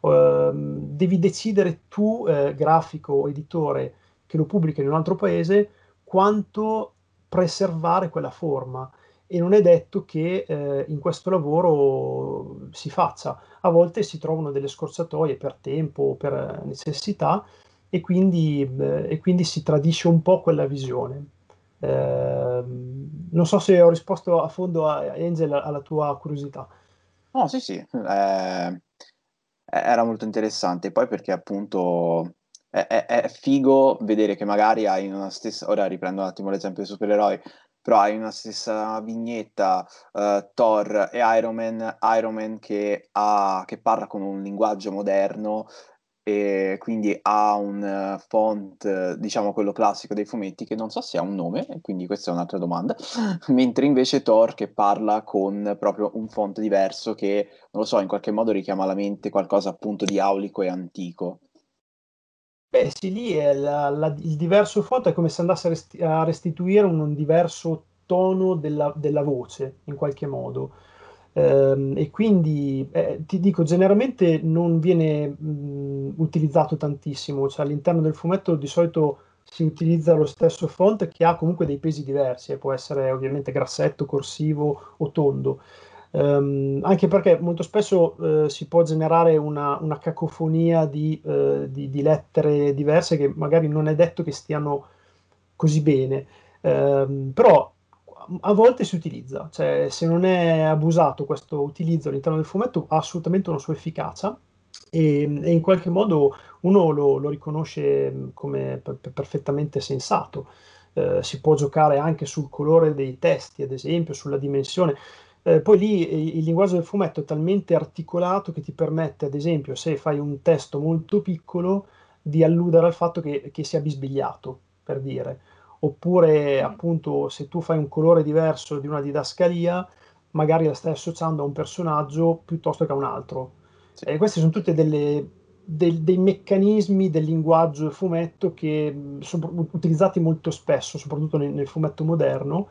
eh, devi decidere tu, eh, grafico o editore che lo pubblica in un altro paese, quanto preservare quella forma. E non è detto che eh, in questo lavoro si faccia, a volte si trovano delle scorciatoie per tempo, per necessità, e quindi, eh, e quindi si tradisce un po' quella visione. Eh, non so se ho risposto a fondo, a Angel, alla tua curiosità. No, sì, sì, eh, era molto interessante, poi perché appunto è, è, è figo vedere che magari hai una stessa, ora riprendo un attimo l'esempio dei supereroi, però hai una stessa vignetta, uh, Thor e Iron Man, Iron Man che, ha, che parla con un linguaggio moderno e quindi ha un uh, font, diciamo quello classico dei fumetti, che non so se ha un nome, quindi questa è un'altra domanda, mentre invece Thor che parla con proprio un font diverso che, non lo so, in qualche modo richiama alla mente qualcosa appunto di aulico e antico. Beh sì, lì è la, la, il diverso font è come se andasse a restituire un, un diverso tono della, della voce, in qualche modo. Eh, e quindi, eh, ti dico, generalmente non viene mh, utilizzato tantissimo, cioè all'interno del fumetto di solito si utilizza lo stesso font, che ha comunque dei pesi diversi, e può essere ovviamente grassetto, corsivo o tondo. Um, anche perché molto spesso uh, si può generare una, una cacofonia di, uh, di, di lettere diverse che magari non è detto che stiano così bene, um, però a volte si utilizza, cioè se non è abusato questo utilizzo all'interno del fumetto ha assolutamente una sua efficacia, e, e in qualche modo uno lo, lo riconosce come per, perfettamente sensato. Uh, si può giocare anche sul colore dei testi, ad esempio, sulla dimensione. Eh, poi lì il linguaggio del fumetto è talmente articolato che ti permette, ad esempio, se fai un testo molto piccolo, di alludere al fatto che, che sia bisbigliato, per dire. Oppure, appunto, se tu fai un colore diverso di una didascalia, magari la stai associando a un personaggio piuttosto che a un altro. Sì. E questi sono tutti delle, del, dei meccanismi del linguaggio del fumetto che sono utilizzati molto spesso, soprattutto nel, nel fumetto moderno,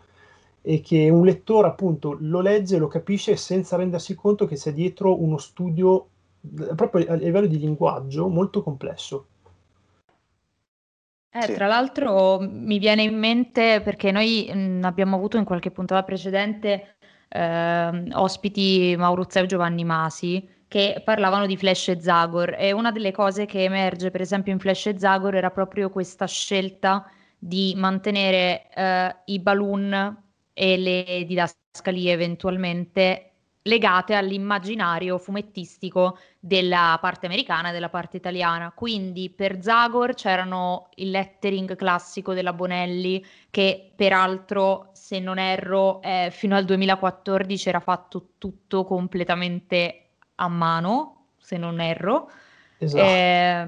e che un lettore appunto lo legge, lo capisce senza rendersi conto che c'è dietro uno studio proprio a livello di linguaggio molto complesso. Eh, sì. Tra l'altro mi viene in mente, perché noi mh, abbiamo avuto in qualche puntata precedente eh, ospiti Maurizio e Giovanni Masi che parlavano di Flash e Zagor, e una delle cose che emerge per esempio in Flash e Zagor era proprio questa scelta di mantenere eh, i balloon e le didascalie eventualmente legate all'immaginario fumettistico della parte americana e della parte italiana. Quindi per Zagor c'erano il lettering classico della Bonelli, che peraltro, se non erro, eh, fino al duemilaquattordici era fatto tutto completamente a mano, se non erro. Esatto. Eh,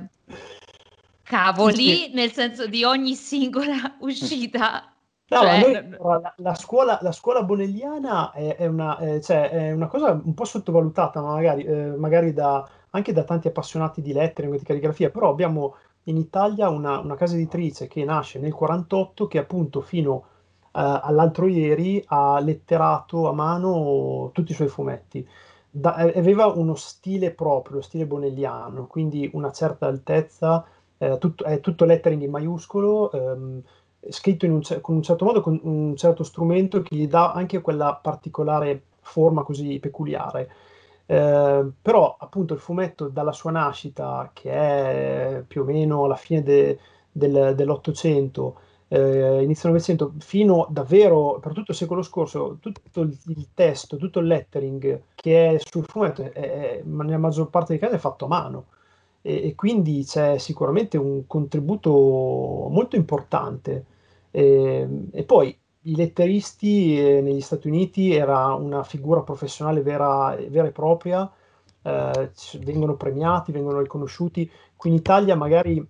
cavoli, nel senso di ogni singola uscita. No, cioè... noi, la, la, scuola, la scuola bonelliana è, è, una, è, cioè, è una cosa un po' sottovalutata, ma magari, eh, magari da, anche da tanti appassionati di lettering e di calligrafia, però abbiamo in Italia una, una casa editrice che nasce nel quarantotto, che appunto fino eh, all'altro ieri ha letterato a mano tutti i suoi fumetti. Da, aveva uno stile proprio, stile bonelliano, quindi una certa altezza, eh, tutto, è tutto lettering in maiuscolo, ehm, scritto in un, con un certo modo, con un certo strumento che gli dà anche quella particolare forma così peculiare. Eh, però appunto il fumetto dalla sua nascita, che è più o meno alla fine de, del, dell'Ottocento, eh, inizio Novecento, fino davvero per tutto il secolo scorso, tutto il, il testo, tutto il lettering che è sul fumetto, è, è, nella maggior parte dei casi è fatto a mano. E, e quindi c'è sicuramente un contributo molto importante. E, e poi i letteristi eh, negli Stati Uniti era una figura professionale vera, vera e propria, eh, vengono premiati, vengono riconosciuti. Qui in Italia magari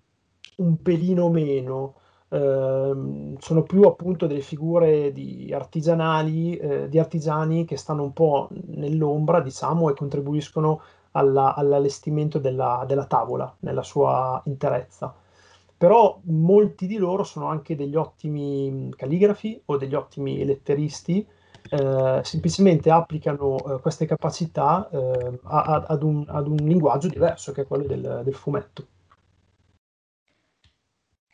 un pelino meno, eh, sono più appunto delle figure di artigianali, eh, di artigiani che stanno un po' nell'ombra, diciamo, e contribuiscono alla, all'allestimento della, della tavola nella sua interezza. Però molti di loro sono anche degli ottimi calligrafi o degli ottimi letteristi, eh, semplicemente applicano eh, queste capacità eh, a, a, ad, un, ad un linguaggio diverso, che è quello del, del fumetto.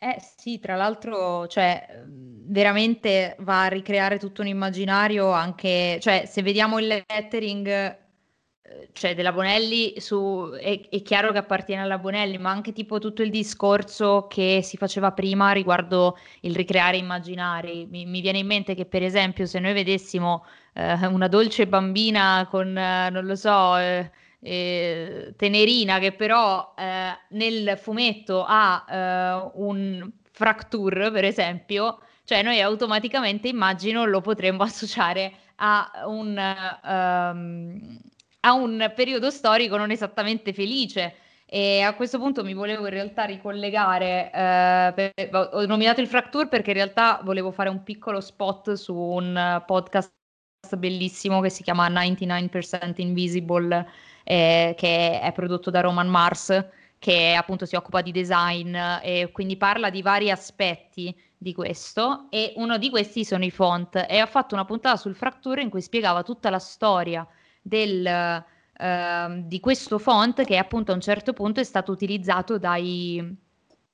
Eh sì, tra l'altro, cioè, veramente va a ricreare tutto un immaginario anche, cioè, se vediamo il lettering... cioè della Bonelli su, è, è chiaro che appartiene alla Bonelli, ma anche tipo tutto il discorso che si faceva prima riguardo il ricreare immaginari. Mi, mi viene in mente che, per esempio, se noi vedessimo eh, una dolce bambina con, eh, non lo so, eh, eh, Tenerina, che però eh, nel fumetto ha eh, un fracture, per esempio, cioè noi automaticamente, immagino, lo potremmo associare a un... Um, a un periodo storico non esattamente felice. E a questo punto mi volevo in realtà ricollegare, eh, per, ho nominato il Fracture perché in realtà volevo fare un piccolo spot su un podcast bellissimo che si chiama novantanove percento Invisible, eh, che è prodotto da Roman Mars, che appunto si occupa di design e quindi parla di vari aspetti di questo, e uno di questi sono i font, e ha fatto una puntata sul Frattura in cui spiegava tutta la storia del, uh, di questo font, che appunto a un certo punto è stato utilizzato dai,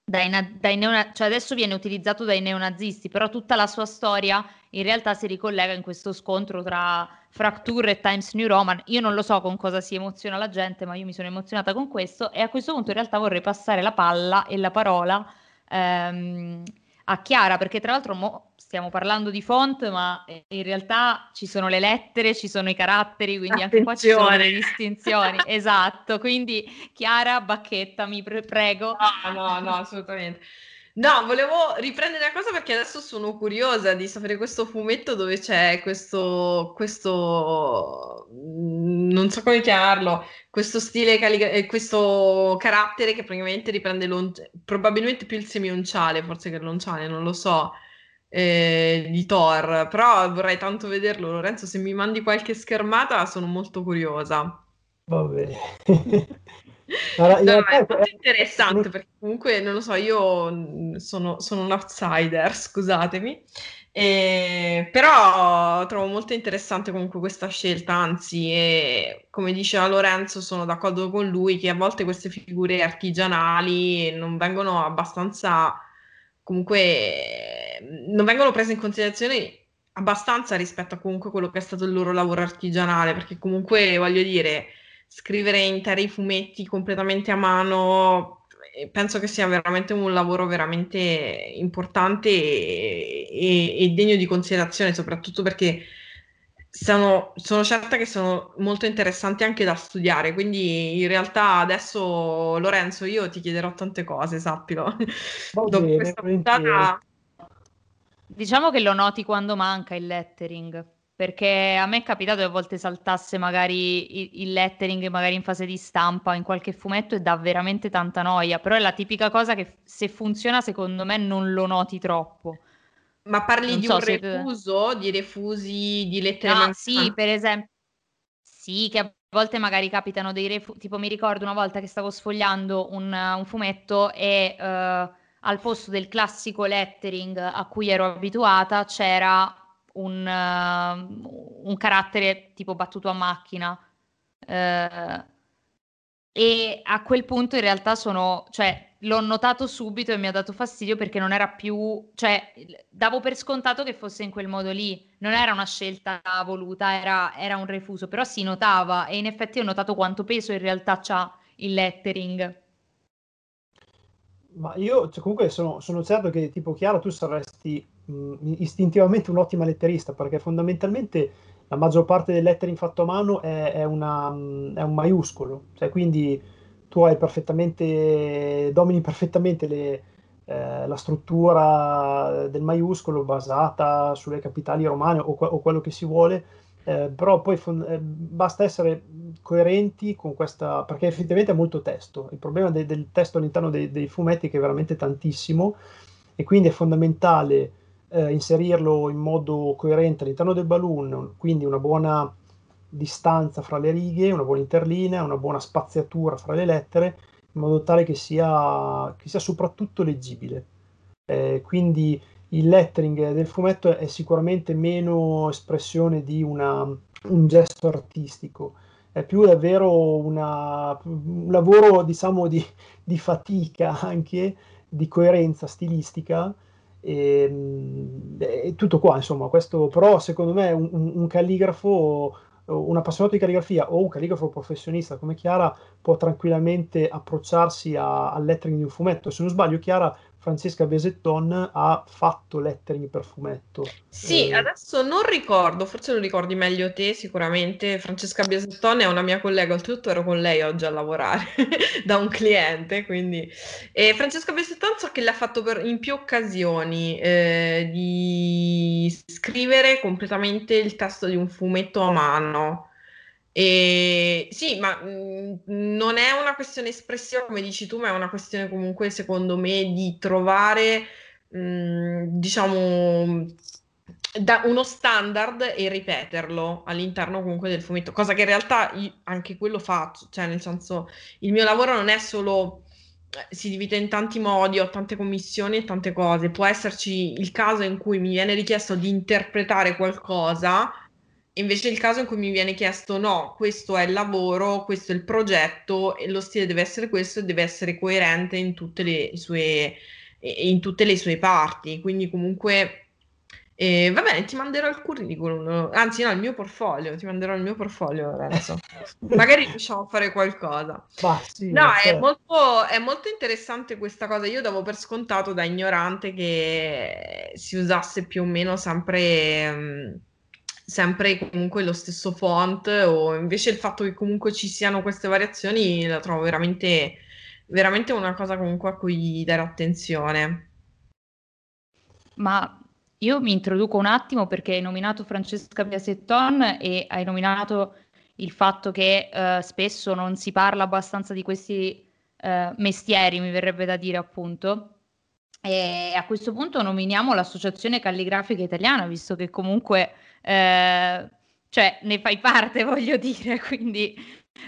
dai, dai neonazisti, cioè adesso viene utilizzato dai neonazisti, però tutta la sua storia in realtà si ricollega in questo scontro tra Frattura e Times New Roman. Io non lo so con cosa si emoziona la gente, ma io mi sono emozionata con questo, e a questo punto in realtà vorrei passare la palla e la parola ehm, a Chiara, perché tra l'altro mo stiamo parlando di font, ma in realtà ci sono le lettere, ci sono i caratteri, quindi attenzione, anche qua ci sono le distinzioni. Esatto, quindi Chiara, bacchetta, mi pre- prego. No, no, no, assolutamente. No, volevo riprendere la cosa perché adesso sono curiosa di sapere questo fumetto dove c'è questo, questo non so come chiamarlo, questo stile, caligra- questo carattere che praticamente riprende l'on- probabilmente più il semionciale, forse che l'onciale, non lo so, eh, di Thor, però vorrei tanto vederlo. Lorenzo, se mi mandi qualche schermata sono molto curiosa. Va bene. Allora, in no, realtà... è molto interessante perché comunque non lo so, io sono, sono un outsider, scusatemi, e, però trovo molto interessante comunque questa scelta, anzi, e, come diceva Lorenzo, sono d'accordo con lui che a volte queste figure artigianali non vengono abbastanza, comunque non vengono prese in considerazione abbastanza rispetto a comunque quello che è stato il loro lavoro artigianale, perché comunque voglio dire, scrivere interi fumetti completamente a mano penso che sia veramente un lavoro veramente importante e, e, e degno di considerazione, soprattutto perché sono, sono certa che sono molto interessanti anche da studiare, quindi in realtà adesso Lorenzo io ti chiederò tante cose, sappilo. Dopo bene, questa puntata diciamo che lo noti quando manca il lettering, perché a me è capitato che a volte saltasse magari il lettering magari in fase di stampa in qualche fumetto e dà veramente tanta noia, però è la tipica cosa che se funziona secondo me non lo noti troppo. Ma parli non di so un refuso, te... di refusi, di lettere? Ah, sì, per esempio, sì, che a volte magari capitano dei refusi, tipo mi ricordo una volta che stavo sfogliando un, un fumetto e uh, al posto del classico lettering a cui ero abituata c'era... Un, uh, un carattere tipo battuto a macchina, uh, e a quel punto in realtà sono, cioè l'ho notato subito e mi ha dato fastidio perché non era più, cioè davo per scontato che fosse in quel modo lì, non era una scelta voluta, era, era un refuso, però si notava, e in effetti ho notato quanto peso in realtà c'ha il lettering. Ma io cioè, comunque sono, sono certo che tipo Chiara tu saresti mh, istintivamente un'ottima letterista, perché fondamentalmente la maggior parte del lettering fatto a mano è, è, una, mh, è un maiuscolo, cioè quindi tu hai perfettamente, domini perfettamente le, eh, la struttura del maiuscolo basata sulle capitali romane o, o quello che si vuole, eh, però poi fond- eh, basta essere coerenti con questa, perché effettivamente è molto testo, il problema de- del testo all'interno de- dei fumetti è che è veramente tantissimo, e quindi è fondamentale eh, inserirlo in modo coerente all'interno del balloon, quindi una buona distanza fra le righe, una buona interlinea, una buona spaziatura fra le lettere, in modo tale che sia, che sia soprattutto leggibile. Eh, quindi il lettering del fumetto è sicuramente meno espressione di una, un gesto artistico, è più davvero una, un lavoro diciamo di, di fatica, anche di coerenza stilistica e, e tutto qua insomma. Questo però secondo me un, un calligrafo, un appassionato di calligrafia o un calligrafo professionista come Chiara può tranquillamente approcciarsi a, al lettering di un fumetto. Se non sbaglio Chiara, Francesca Biasetton ha fatto lettering per fumetto. Sì, eh. adesso non ricordo, forse lo ricordi meglio te sicuramente. Francesca Biasetton è una mia collega, oltretutto ero con lei oggi a lavorare da un cliente, quindi e Francesca Biasetton so che l'ha fatto per, in più occasioni eh, di scrivere completamente il testo di un fumetto a mano. E, sì, ma mh, non è una questione espressiva come dici tu, ma è una questione comunque secondo me di trovare mh, diciamo da uno standard e ripeterlo all'interno comunque del fumetto, cosa che in realtà io, anche quello faccio, cioè nel senso il mio lavoro non è solo si divide in tanti modi, ho tante commissioni e tante cose. Può esserci il caso in cui mi viene richiesto di interpretare qualcosa, invece il caso in cui mi viene chiesto no, questo è il lavoro, questo è il progetto e lo stile deve essere questo e deve essere coerente in tutte le sue, in tutte le sue parti. Quindi comunque eh, va bene, ti manderò il curriculum, anzi no, il mio portfolio, ti manderò il mio portfolio adesso. Magari riusciamo a fare qualcosa. Bah, sì, no, è, certo. molto, è molto interessante questa cosa. Io davo per scontato da ignorante che si usasse più o meno sempre... Mh, sempre comunque lo stesso font, o invece il fatto che comunque ci siano queste variazioni la trovo veramente, veramente una cosa comunque a cui dare attenzione. Ma io mi introduco un attimo, perché hai nominato Francesca Biasetton e hai nominato il fatto che eh, spesso non si parla abbastanza di questi eh, mestieri, mi verrebbe da dire, appunto. E a questo punto nominiamo l'Associazione Calligrafica Italiana, visto che comunque eh, cioè, ne fai parte, voglio dire, quindi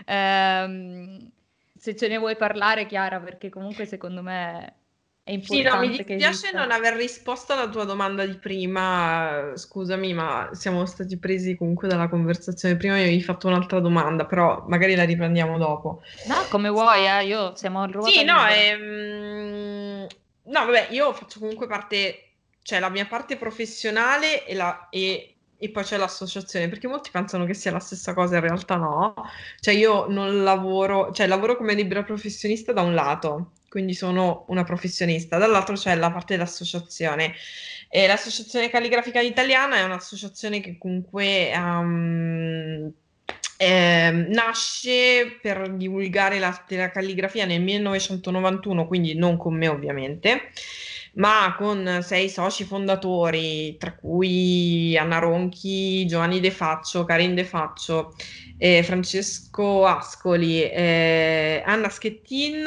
ehm, se ce ne vuoi parlare, Chiara, perché comunque secondo me è importante. Sì, no, mi dispiace non aver risposto alla tua domanda di prima, scusami, ma siamo stati presi comunque dalla conversazione prima, io avevi fatto un'altra domanda, però magari la riprendiamo dopo. No, come vuoi, eh, io siamo al ruolo. Sì, no, ehm... No, vabbè, io faccio comunque parte, cioè la mia parte professionale e, la, e, e poi c'è l'associazione, perché molti pensano che sia la stessa cosa, in realtà no. Cioè io non lavoro, cioè lavoro come libera professionista da un lato, quindi sono una professionista, dall'altro c'è la parte dell'associazione. E l'Associazione Calligrafica Italiana è un'associazione che comunque... Um, Eh, nasce per divulgare la, la calligrafia nel millenovecentonovantuno, quindi non con me ovviamente, ma con sei soci fondatori, tra cui Anna Ronchi, Giovanni De Faccio, Karin De Faccio, eh, Francesco Ascoli, eh, Anna Schettin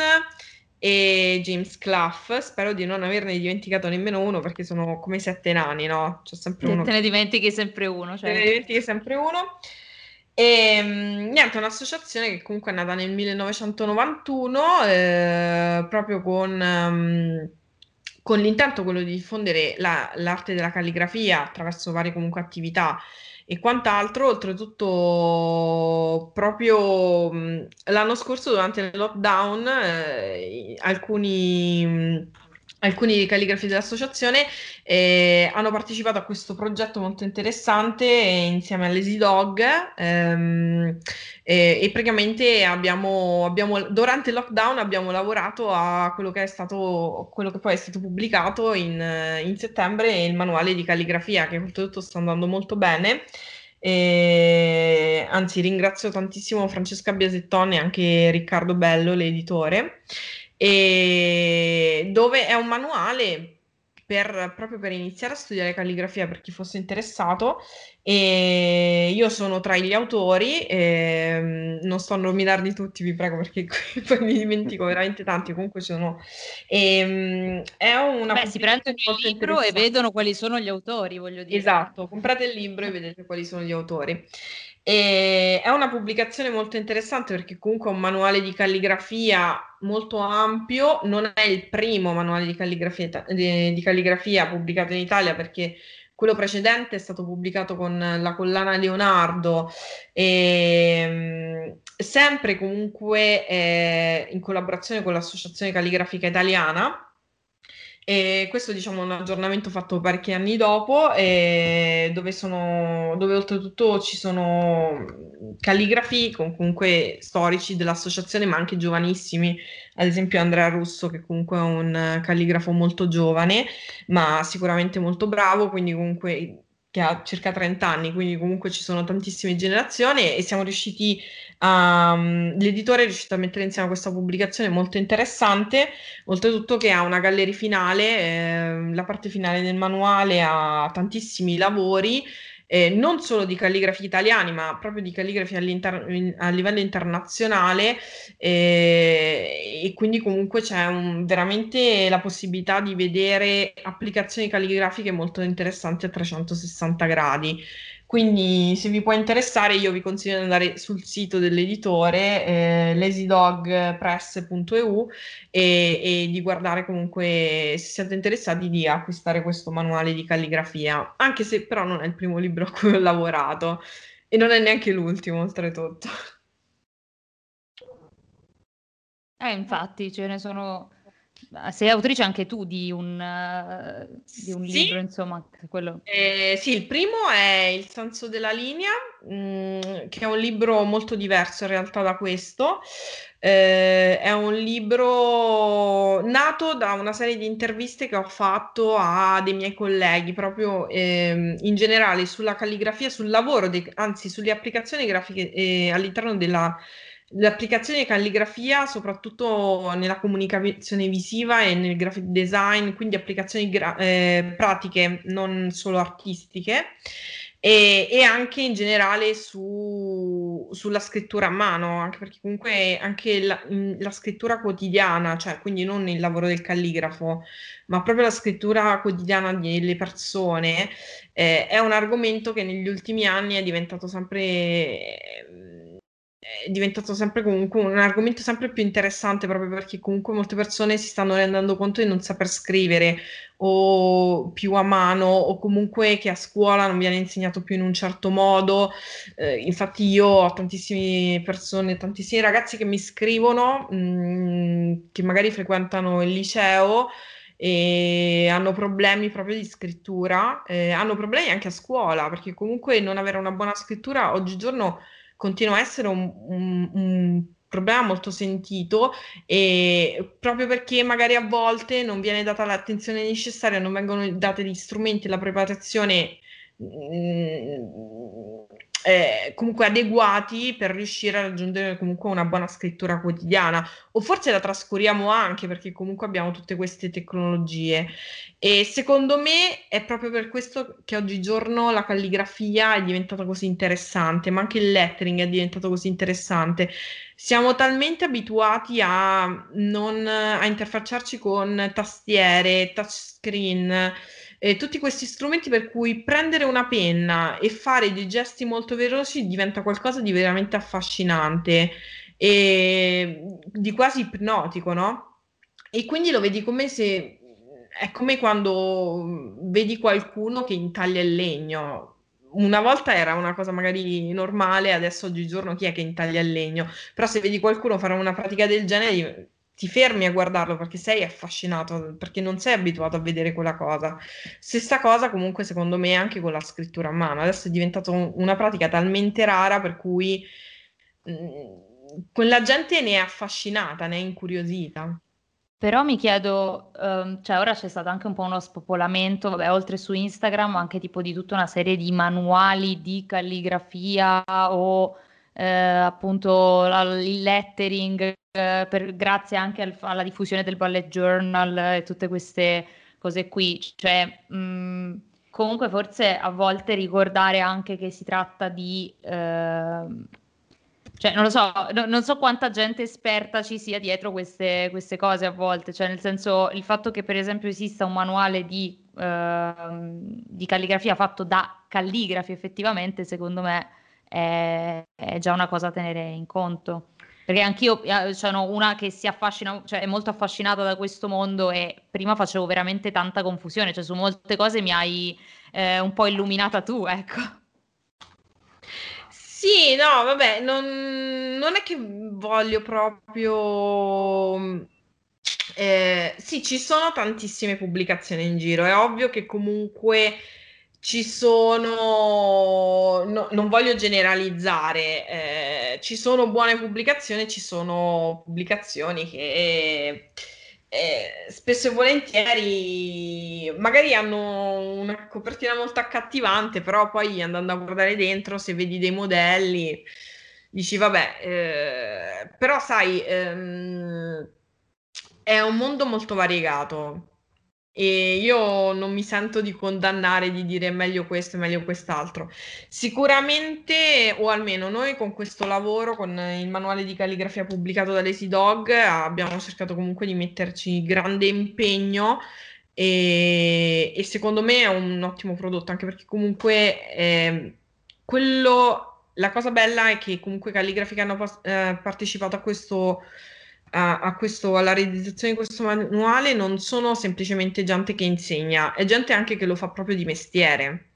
e James Clough. Spero di non averne dimenticato nemmeno uno, perché sono come sette nani, no? C'è sempre uno. Te ne dimentichi sempre uno. Cioè... Te ne dimentichi sempre uno. E niente, un'associazione che comunque è nata nel millenovecentonovantuno eh, proprio con, um, con l'intento quello di diffondere la, l'arte della calligrafia attraverso varie comunque attività e quant'altro. Oltretutto proprio mh, l'anno scorso durante il lockdown eh, alcuni... Mh, Alcuni dei calligrafi dell'associazione eh, hanno partecipato a questo progetto molto interessante eh, insieme all'Easy Dog ehm, eh, e praticamente abbiamo, abbiamo, durante il lockdown abbiamo lavorato a quello che è stato, quello che poi è stato pubblicato in, in settembre, il manuale di calligrafia, che oltretutto sta andando molto bene. E, anzi, ringrazio tantissimo Francesca Biasetton e anche Riccardo Bello, l'editore. E dove è un manuale per, proprio per iniziare a studiare calligrafia per chi fosse interessato, e io sono tra gli autori, e non sto a nominarli tutti, vi prego, perché poi mi dimentico veramente tanti, comunque sono e, è una Beh, si prendono il libro e vedono quali sono gli autori, voglio dire. Esatto, comprate il libro e vedete quali sono gli autori. E è una pubblicazione molto interessante, perché comunque è un manuale di calligrafia molto ampio, non è il primo manuale di calligrafia, di calligrafia pubblicato in Italia, perché quello precedente è stato pubblicato con la collana Leonardo, e, sempre comunque eh, in collaborazione con l'Associazione Calligrafica Italiana. E questo, diciamo, è un aggiornamento fatto parecchi anni dopo, eh, dove, sono, dove oltretutto ci sono calligrafi con, comunque storici dell'associazione, ma anche giovanissimi, ad esempio Andrea Russo, che comunque è un calligrafo molto giovane ma sicuramente molto bravo, quindi comunque che ha circa trenta anni, quindi comunque ci sono tantissime generazioni, e siamo riusciti a, l'editore è riuscito a mettere insieme questa pubblicazione molto interessante, oltretutto che ha una galleria finale, eh, la parte finale del manuale ha tantissimi lavori, eh, non solo di calligrafi italiani, ma proprio di calligrafi a livello internazionale, eh, e quindi comunque c'è un, veramente la possibilità di vedere applicazioni calligrafiche molto interessanti a trecentosessanta gradi. Quindi se vi può interessare io vi consiglio di andare sul sito dell'editore eh, lazy dog press punto e u e, e di guardare comunque, se siete interessati, di acquistare questo manuale di calligrafia, anche se però non è il primo libro a cui ho lavorato e non è neanche l'ultimo oltretutto. Eh, infatti ce ne sono... Sei autrice anche tu di un, uh, di un sì. libro, insomma. Quello... Eh, sì, il primo è Il senso della linea, mh, che è un libro molto diverso in realtà da questo. Eh, è un libro nato da una serie di interviste che ho fatto a dei miei colleghi, proprio eh, in generale sulla calligrafia, sul lavoro, de- anzi sulle applicazioni grafiche eh, all'interno della... l'applicazione calligrafia, soprattutto nella comunicazione visiva e nel graphic design, quindi applicazioni gra- eh, pratiche, non solo artistiche, e, e anche in generale su, sulla scrittura a mano, anche perché comunque anche la, la scrittura quotidiana, cioè quindi non il lavoro del calligrafo, ma proprio la scrittura quotidiana delle persone, eh, è un argomento che negli ultimi anni è diventato sempre... Eh, è diventato sempre comunque un argomento sempre più interessante, proprio perché comunque molte persone si stanno rendendo conto di non saper scrivere o più a mano, o comunque che a scuola non viene insegnato più in un certo modo. Eh, infatti io ho tantissime persone, tantissimi ragazzi che mi scrivono, mh, che magari frequentano il liceo e hanno problemi proprio di scrittura, eh, hanno problemi anche a scuola, perché comunque non avere una buona scrittura oggigiorno continua a essere un, un, un problema molto sentito, e proprio perché magari a volte non viene data l'attenzione necessaria, non vengono dati gli strumenti, la preparazione mh, eh, comunque adeguati per riuscire a raggiungere comunque una buona scrittura quotidiana, o forse la trascuriamo anche perché comunque abbiamo tutte queste tecnologie. E secondo me è proprio per questo che oggigiorno la calligrafia è diventata così interessante, ma anche il lettering è diventato così interessante. Siamo talmente abituati a non a interfacciarci con tastiere, touchscreen, eh, tutti questi strumenti, per cui prendere una penna e fare dei gesti molto veloci diventa qualcosa di veramente affascinante e di quasi ipnotico, no? E quindi lo vedi come se... È come quando vedi qualcuno che intaglia il legno. Una volta era una cosa magari normale, adesso oggigiorno chi è che intaglia il legno? Però se vedi qualcuno fare una pratica del genere ti fermi a guardarlo perché sei affascinato, perché non sei abituato a vedere quella cosa. Stessa cosa comunque secondo me anche con la scrittura a mano. Adesso è diventata una pratica talmente rara per cui mh, quella gente ne è affascinata, ne è incuriosita. Però mi chiedo, um, cioè ora c'è stato anche un po' uno spopolamento, vabbè, oltre su Instagram, anche tipo di tutta una serie di manuali di calligrafia o eh, appunto la, il lettering, eh, per, grazie anche al, alla diffusione del bullet journal eh, e tutte queste cose qui. Cioè, mh, comunque forse a volte ricordare anche che si tratta di... Eh, Cioè, non lo so, no, non so quanta gente esperta ci sia dietro queste, queste cose a volte, cioè nel senso il fatto che per esempio esista un manuale di, eh, di calligrafia fatto da calligrafi effettivamente secondo me è, è già una cosa a tenere in conto, perché anch'io sono una che si affascina, cioè è molto affascinata da questo mondo e prima facevo veramente tanta confusione, cioè su molte cose mi hai eh, un po' illuminata tu, ecco. Sì, no, vabbè, non, non è che voglio proprio... Eh, sì, ci sono tantissime pubblicazioni in giro, è ovvio che comunque ci sono... No, non voglio generalizzare, eh, ci sono buone pubblicazioni, ci sono pubblicazioni che... Eh, spesso e volentieri magari hanno una copertina molto accattivante, però poi andando a guardare dentro, se vedi dei modelli dici vabbè, eh, però sai, ehm, è un mondo molto variegato e io non mi sento di condannare, di dire meglio questo e meglio quest'altro. Sicuramente, o almeno noi con questo lavoro, con il manuale di calligrafia pubblicato da Lazy Dog, abbiamo cercato comunque di metterci grande impegno e, e secondo me è un ottimo prodotto, anche perché comunque eh, quello, la cosa bella è che comunque Calligrafi che hanno eh, partecipato a questo, a, a questo, alla realizzazione di questo manuale non sono semplicemente gente che insegna, è gente anche che lo fa proprio di mestiere.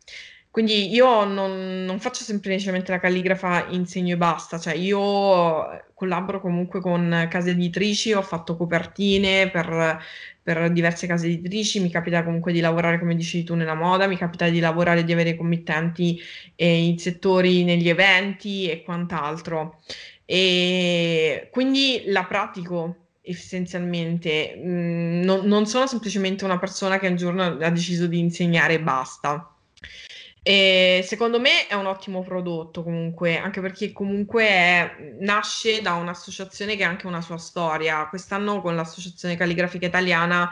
Quindi io non, non faccio semplicemente la calligrafa, insegno e basta, cioè io collaboro comunque con case editrici, ho fatto copertine per, per diverse case editrici, mi capita comunque di lavorare, come dicevi tu, nella moda, mi capita di lavorare, di avere committenti eh, in settori, negli eventi e quant'altro. E quindi la pratico. Essenzialmente mh, non, non sono semplicemente una persona che un giorno ha deciso di insegnare e basta. E secondo me è un ottimo prodotto comunque, anche perché comunque è, nasce da un'associazione che ha anche una sua storia. Quest'anno con l'Associazione Calligrafica Italiana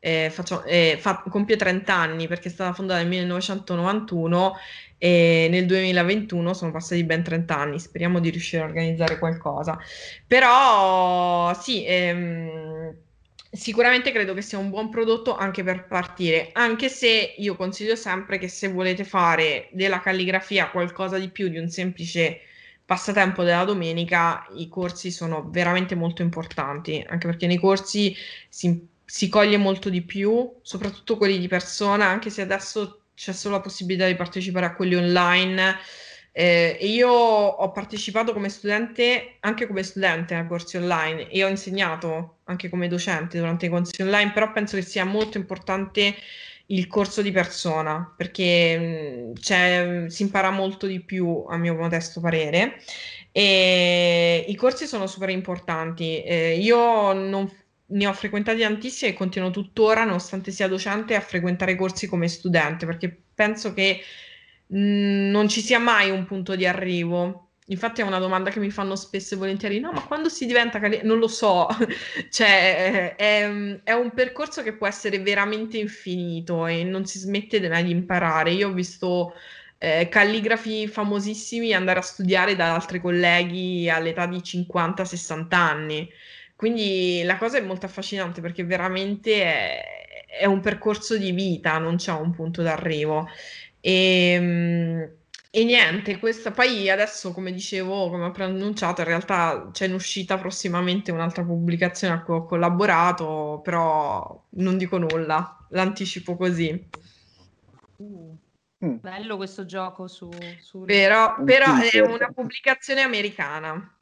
eh, faccio, eh, fa, compie trenta anni, perché è stata fondata nel millenovecentonovantuno e nel duemilaventuno sono passati ben trenta anni. Speriamo di riuscire a organizzare qualcosa, però sì... Ehm, sicuramente credo che sia un buon prodotto anche per partire, anche se io consiglio sempre che se volete fare della calligrafia qualcosa di più di un semplice passatempo della domenica, i corsi sono veramente molto importanti, anche perché nei corsi si, si coglie molto di più, soprattutto quelli di persona, anche se adesso c'è solo la possibilità di partecipare a quelli online. Eh, io ho partecipato come studente, anche come studente a corsi online, e ho insegnato anche come docente durante i corsi online, però penso che sia molto importante il corso di persona, perché cioè, si impara molto di più, a mio modesto parere, e i corsi sono super importanti. Eh, io non ne ho frequentati tantissimi e continuo tuttora, nonostante sia docente, a frequentare corsi come studente, perché penso che non ci sia mai un punto di arrivo. Infatti è una domanda che mi fanno spesso e volentieri: no, ma quando si diventa calligrafo? Non lo so. Cioè è, è un percorso che può essere veramente infinito e non si smette mai di imparare. Io ho visto eh, calligrafi famosissimi andare a studiare da altri colleghi all'età di cinquanta sessanta anni, quindi la cosa è molto affascinante, perché veramente è, è un percorso di vita, non c'è un punto d'arrivo. E, e niente, questa poi adesso, come dicevo, come ho preannunciato, in realtà c'è in uscita prossimamente un'altra pubblicazione a cui ho collaborato, però non dico nulla, l'anticipo così. Uh, bello questo gioco su, su... Però, però è una pubblicazione americana.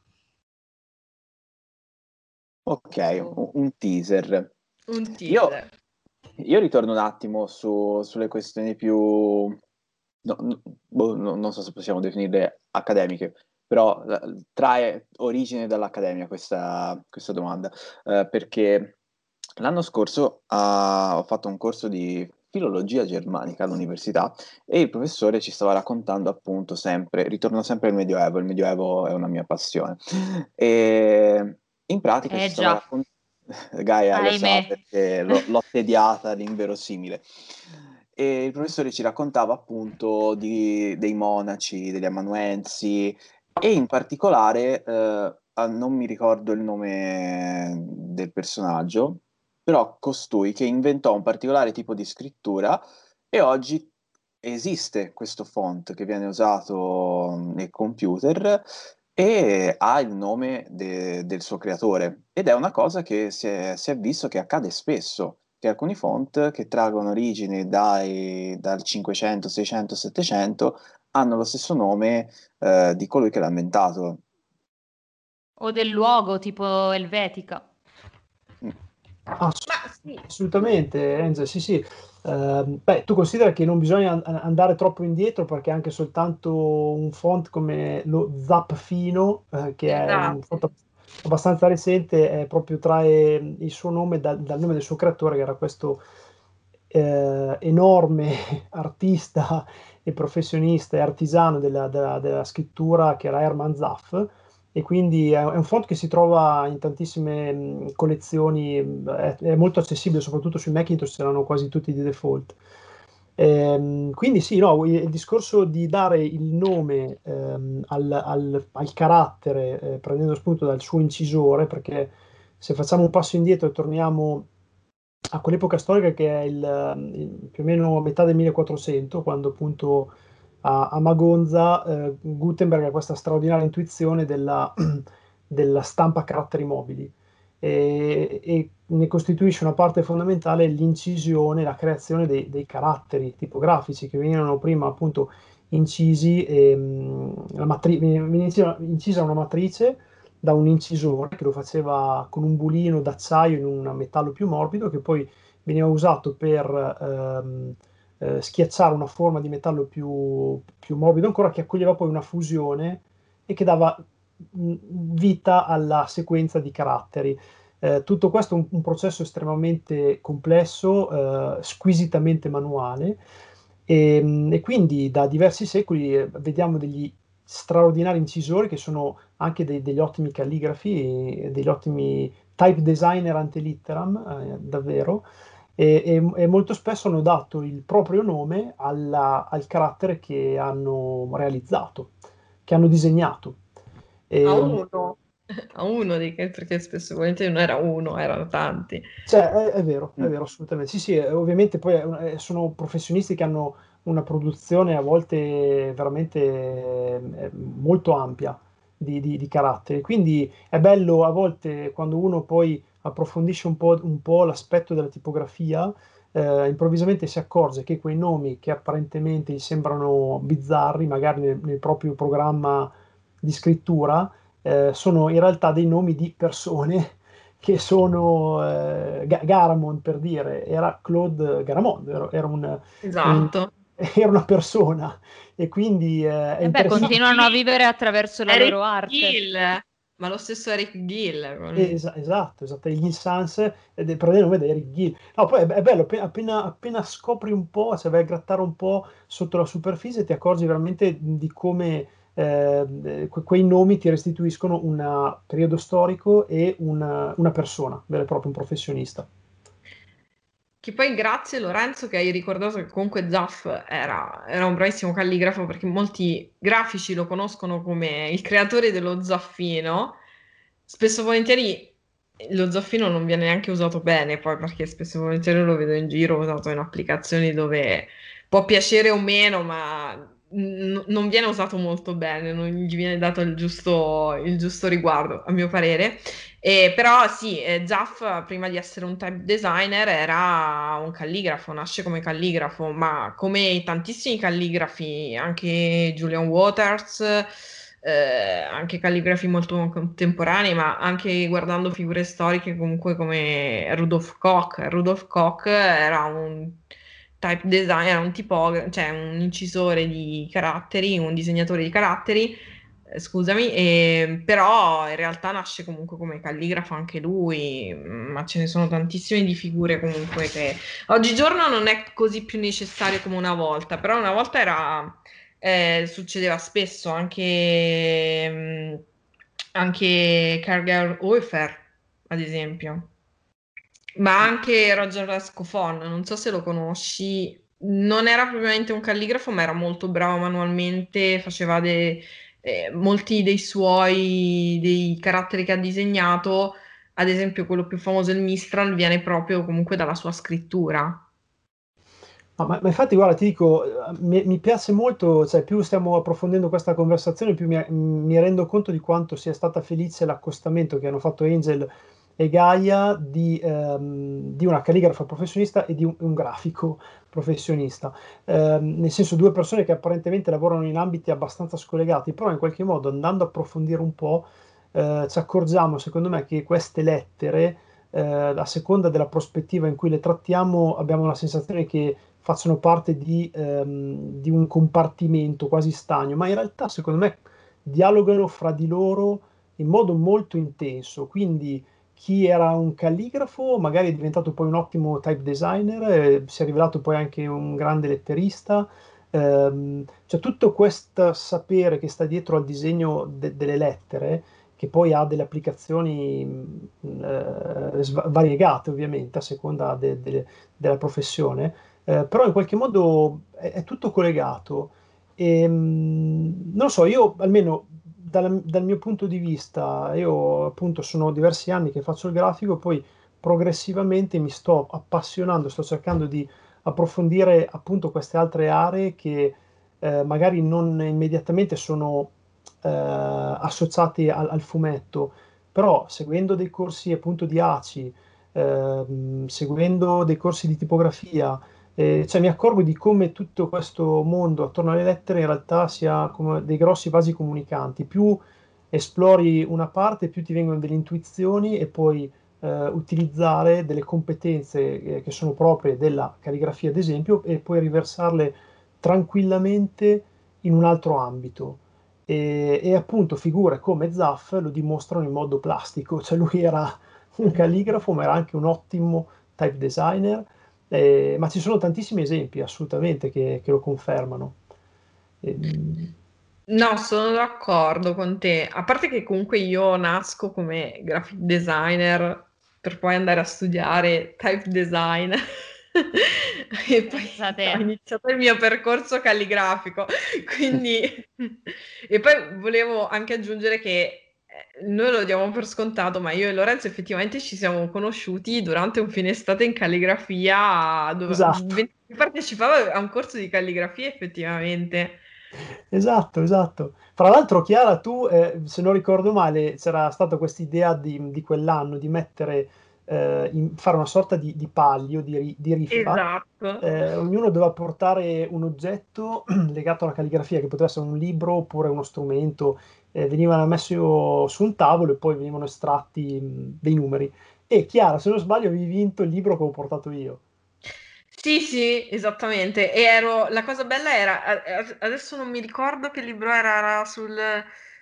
Ok, un, un teaser. Un teaser. Io, io ritorno un attimo su, sulle questioni più... No, no, no, non so se possiamo definirle accademiche, però trae origine dall'accademia questa, questa domanda, eh, perché l'anno scorso uh, ho fatto un corso di filologia germanica all'università e il professore ci stava raccontando, appunto, sempre, ritorno sempre al Medioevo, il Medioevo è una mia passione, e in pratica eh, ci stava raccontando, Gaia lo sa perché l'ho, l'ho tediata all'inverosimile. E il professore ci raccontava appunto di, dei monaci, degli amanuensi, e in particolare, eh, non mi ricordo il nome del personaggio, però costui che inventò un particolare tipo di scrittura, e oggi esiste questo font che viene usato nei computer e ha il nome de, del suo creatore, ed è una cosa che si è, si è visto che accade spesso, che alcuni font che traggono origine dai, dal cinquecento, seicento, settecento hanno lo stesso nome eh, di colui che l'ha inventato. O del luogo, tipo Helvetica. Ass- Ma, sì. Assolutamente, Enzo, sì sì. Uh, beh, tu considera che non bisogna an- andare troppo indietro, perché anche soltanto un font come lo Zapfino, eh, che è esatto. un font abbastanza recente, eh, proprio trae il suo nome da, dal nome del suo creatore, che era questo eh, enorme artista e professionista e artigiano della, della, della scrittura, che era Hermann Zapf, e quindi è un font che si trova in tantissime mh, collezioni, è, è molto accessibile, soprattutto sui Macintosh c'erano quasi tutti di default. Ehm, quindi sì, no, il discorso di dare il nome ehm, al, al, al carattere, eh, prendendo spunto dal suo incisore, perché se facciamo un passo indietro e torniamo a quell'epoca storica che è il, il, più o meno metà del millequattrocento, quando appunto a, a Magonza, eh, Gutenberg ha questa straordinaria intuizione della, della stampa a caratteri mobili, e, e ne costituisce una parte fondamentale l'incisione, la creazione dei, dei caratteri tipografici che venivano prima appunto incisi, e, la matri- incisa una matrice da un incisore che lo faceva con un bulino d'acciaio in un metallo più morbido, che poi veniva usato per ehm, eh, schiacciare una forma di metallo più, più morbido ancora, che accoglieva poi una fusione e che dava mh, vita alla sequenza di caratteri. Eh, tutto questo è un, un processo estremamente complesso, eh, squisitamente manuale, e, e quindi da diversi secoli vediamo degli straordinari incisori che sono anche dei, degli ottimi calligrafi, degli ottimi type designer ante litteram, eh, davvero, e, e, e molto spesso hanno dato il proprio nome alla, al carattere che hanno realizzato, che hanno disegnato. E, a uno, a uno di che, perché spesso volentieri non era uno, erano tanti. Cioè, è, è vero, è vero, assolutamente. Sì, sì, ovviamente poi sono professionisti che hanno una produzione a volte veramente molto ampia di, di, di carattere, quindi è bello a volte quando uno poi approfondisce un po', un po' l'aspetto della tipografia, eh, improvvisamente si accorge che quei nomi che apparentemente gli sembrano bizzarri, magari nel, nel proprio programma di scrittura, eh, sono in realtà dei nomi di persone che sono eh, Garamond, per dire, era Claude Garamond, era, era un... Esatto. Un, era una persona, e quindi eh, e beh, continuano a vivere attraverso la Eric loro arte. Gill, ma lo stesso Eric Gill, es- esatto, esatto, gli Sans eh, prende il nome di Eric Gill. No, poi è, è bello, appena, appena scopri un po', se cioè vai a grattare un po' sotto la superficie, ti accorgi veramente di come eh, quei nomi ti restituiscono un periodo storico e una, una persona vera e propria, un professionista. Che poi grazie Lorenzo che hai ricordato che comunque Zaff era, era un bravissimo calligrafo, perché molti grafici lo conoscono come il creatore dello zaffino. Spesso volentieri lo zaffino non viene neanche usato bene, poi, perché spesso volentieri lo vedo in giro usato in applicazioni dove può piacere o meno, ma n- non viene usato molto bene, non gli viene dato il giusto, il giusto riguardo, a mio parere. Eh, però sì, eh, Zaff prima di essere un type designer era un calligrafo, nasce come calligrafo, ma come tantissimi calligrafi, anche Julian Waters, eh, anche calligrafi molto contemporanei, ma anche guardando figure storiche comunque come Rudolf Koch. Rudolf Koch era un type designer, era un tipo, cioè un incisore di caratteri, un disegnatore di caratteri, scusami, eh, però in realtà nasce comunque come calligrafo anche lui, ma ce ne sono tantissime di figure comunque che oggigiorno non è così più necessario come una volta, però una volta era, eh, succedeva spesso, anche, anche Karger Hoefer ad esempio, ma anche Roger Escofon, non so se lo conosci, non era propriamente un calligrafo ma era molto bravo manualmente, faceva dei... Eh, molti dei suoi dei caratteri che ha disegnato, ad esempio quello più famoso, il Mistral, viene proprio comunque dalla sua scrittura. No, ma, ma infatti guarda, ti dico, mi, mi piace molto, cioè più stiamo approfondendo questa conversazione più mi, mi rendo conto di quanto sia stata felice l'accostamento che hanno fatto Angel e Gaia di, ehm, di una calligrafa professionista e di un, un grafico professionista, eh, nel senso due persone che apparentemente lavorano in ambiti abbastanza scollegati, però in qualche modo andando a approfondire un po' eh, ci accorgiamo secondo me che queste lettere, eh, a seconda della prospettiva in cui le trattiamo, abbiamo la sensazione che facciano parte di, ehm, di un compartimento quasi stagno, ma in realtà secondo me dialogano fra di loro in modo molto intenso, quindi chi era un calligrafo magari è diventato poi un ottimo type designer, eh, si è rivelato poi anche un grande letterista, ehm, cioè tutto questo sapere che sta dietro al disegno de- delle lettere, che poi ha delle applicazioni eh, variegate ovviamente a seconda de- de- della professione, eh, però in qualche modo è, è tutto collegato. E, non lo so, io almeno... Dal, dal mio punto di vista, io appunto sono diversi anni che faccio il grafico, poi progressivamente mi sto appassionando, sto cercando di approfondire appunto queste altre aree che eh, magari non immediatamente sono eh, associati al, al fumetto, però seguendo dei corsi appunto di A C I, eh, seguendo dei corsi di tipografia, eh, cioè mi accorgo di come tutto questo mondo attorno alle lettere in realtà sia come dei grossi vasi comunicanti. Più esplori una parte, più ti vengono delle intuizioni e poi Uh, utilizzare delle competenze eh, che sono proprie della calligrafia, ad esempio, e poi riversarle tranquillamente in un altro ambito. E, e appunto figure come Zaff lo dimostrano in modo plastico, cioè lui era un calligrafo ma era anche un ottimo type designer, eh, ma ci sono tantissimi esempi assolutamente che, che lo confermano. E, no, sono d'accordo con te, a parte che comunque io nasco come graphic designer per poi andare a studiare type design e poi ho iniziato il mio percorso calligrafico, quindi e poi volevo anche aggiungere che noi lo diamo per scontato, ma io e Lorenzo effettivamente ci siamo conosciuti durante un fine estate in calligrafia dove esatto. partecipavo a un corso di calligrafia effettivamente. Esatto, esatto. Fra l'altro, Chiara, tu, eh, se non ricordo male, c'era stata questa idea di, di quell'anno di mettere, eh, in, fare una sorta di, di palio, di, di rifa. Esatto. Eh, ognuno doveva portare un oggetto legato alla calligrafia, che poteva essere un libro oppure uno strumento, eh, venivano messi su un tavolo e poi venivano estratti mh, dei numeri. E Chiara, se non sbaglio, avevi vinto il libro che ho portato io. Sì, sì, esattamente. E ero, la cosa bella era, adesso non mi ricordo che libro era, era sul,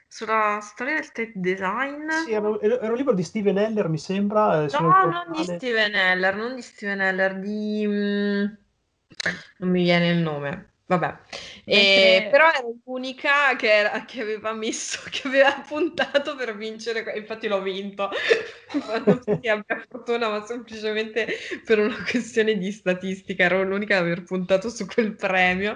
sulla storia del type design. Sì, era un libro di Steven Heller, mi sembra. No, non di Steven Heller, non di Steven Heller, di... non mi viene il nome. Vabbè, e, però era l'unica che, era, che aveva messo, che aveva puntato per vincere, infatti l'ho vinto, non perché abbia fortuna, ma semplicemente per una questione di statistica, ero l'unica ad aver puntato su quel premio.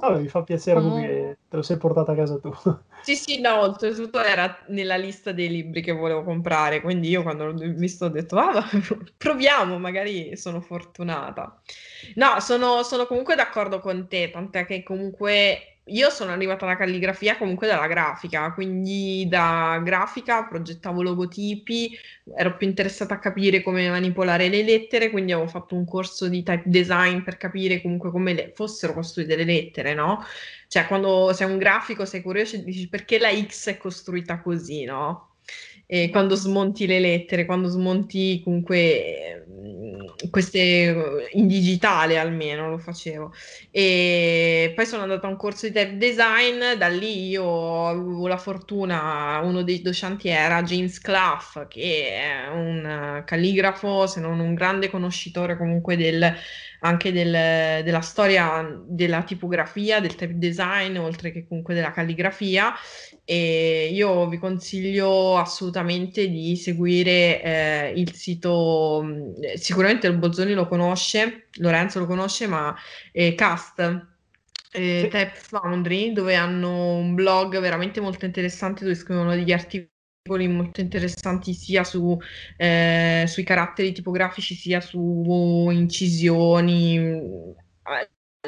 Vabbè, mi fa piacere oh. che te lo sei portata a casa tu. Sì, sì, no, oltretutto era nella lista dei libri che volevo comprare, quindi io quando l'ho visto ho detto, ah, proviamo, magari sono fortunata. No, sono, sono comunque d'accordo con te, tant'è che comunque io sono arrivata alla calligrafia comunque dalla grafica, quindi da grafica progettavo logotipi, ero più interessata a capire come manipolare le lettere, quindi avevo fatto un corso di type design per capire comunque come le fossero costruite le lettere, no? Cioè quando sei un grafico sei curioso e dici perché la X è costruita così, no? E quando smonti le lettere, quando smonti comunque queste in digitale almeno lo facevo, e poi sono andata a un corso di type design, da lì io avevo la fortuna, uno dei docenti era James Clough, che è un calligrafo, se non un grande conoscitore comunque del, anche del, della storia della tipografia, del type design, oltre che comunque della calligrafia, e io vi consiglio assolutamente di seguire eh, il sito, sicuramente il Bolzoni lo conosce, Lorenzo lo conosce, ma eh, Cast, eh, sì. Type Foundry, dove hanno un blog veramente molto interessante dove scrivono degli articoli molto interessanti sia su, eh, sui caratteri tipografici sia su incisioni,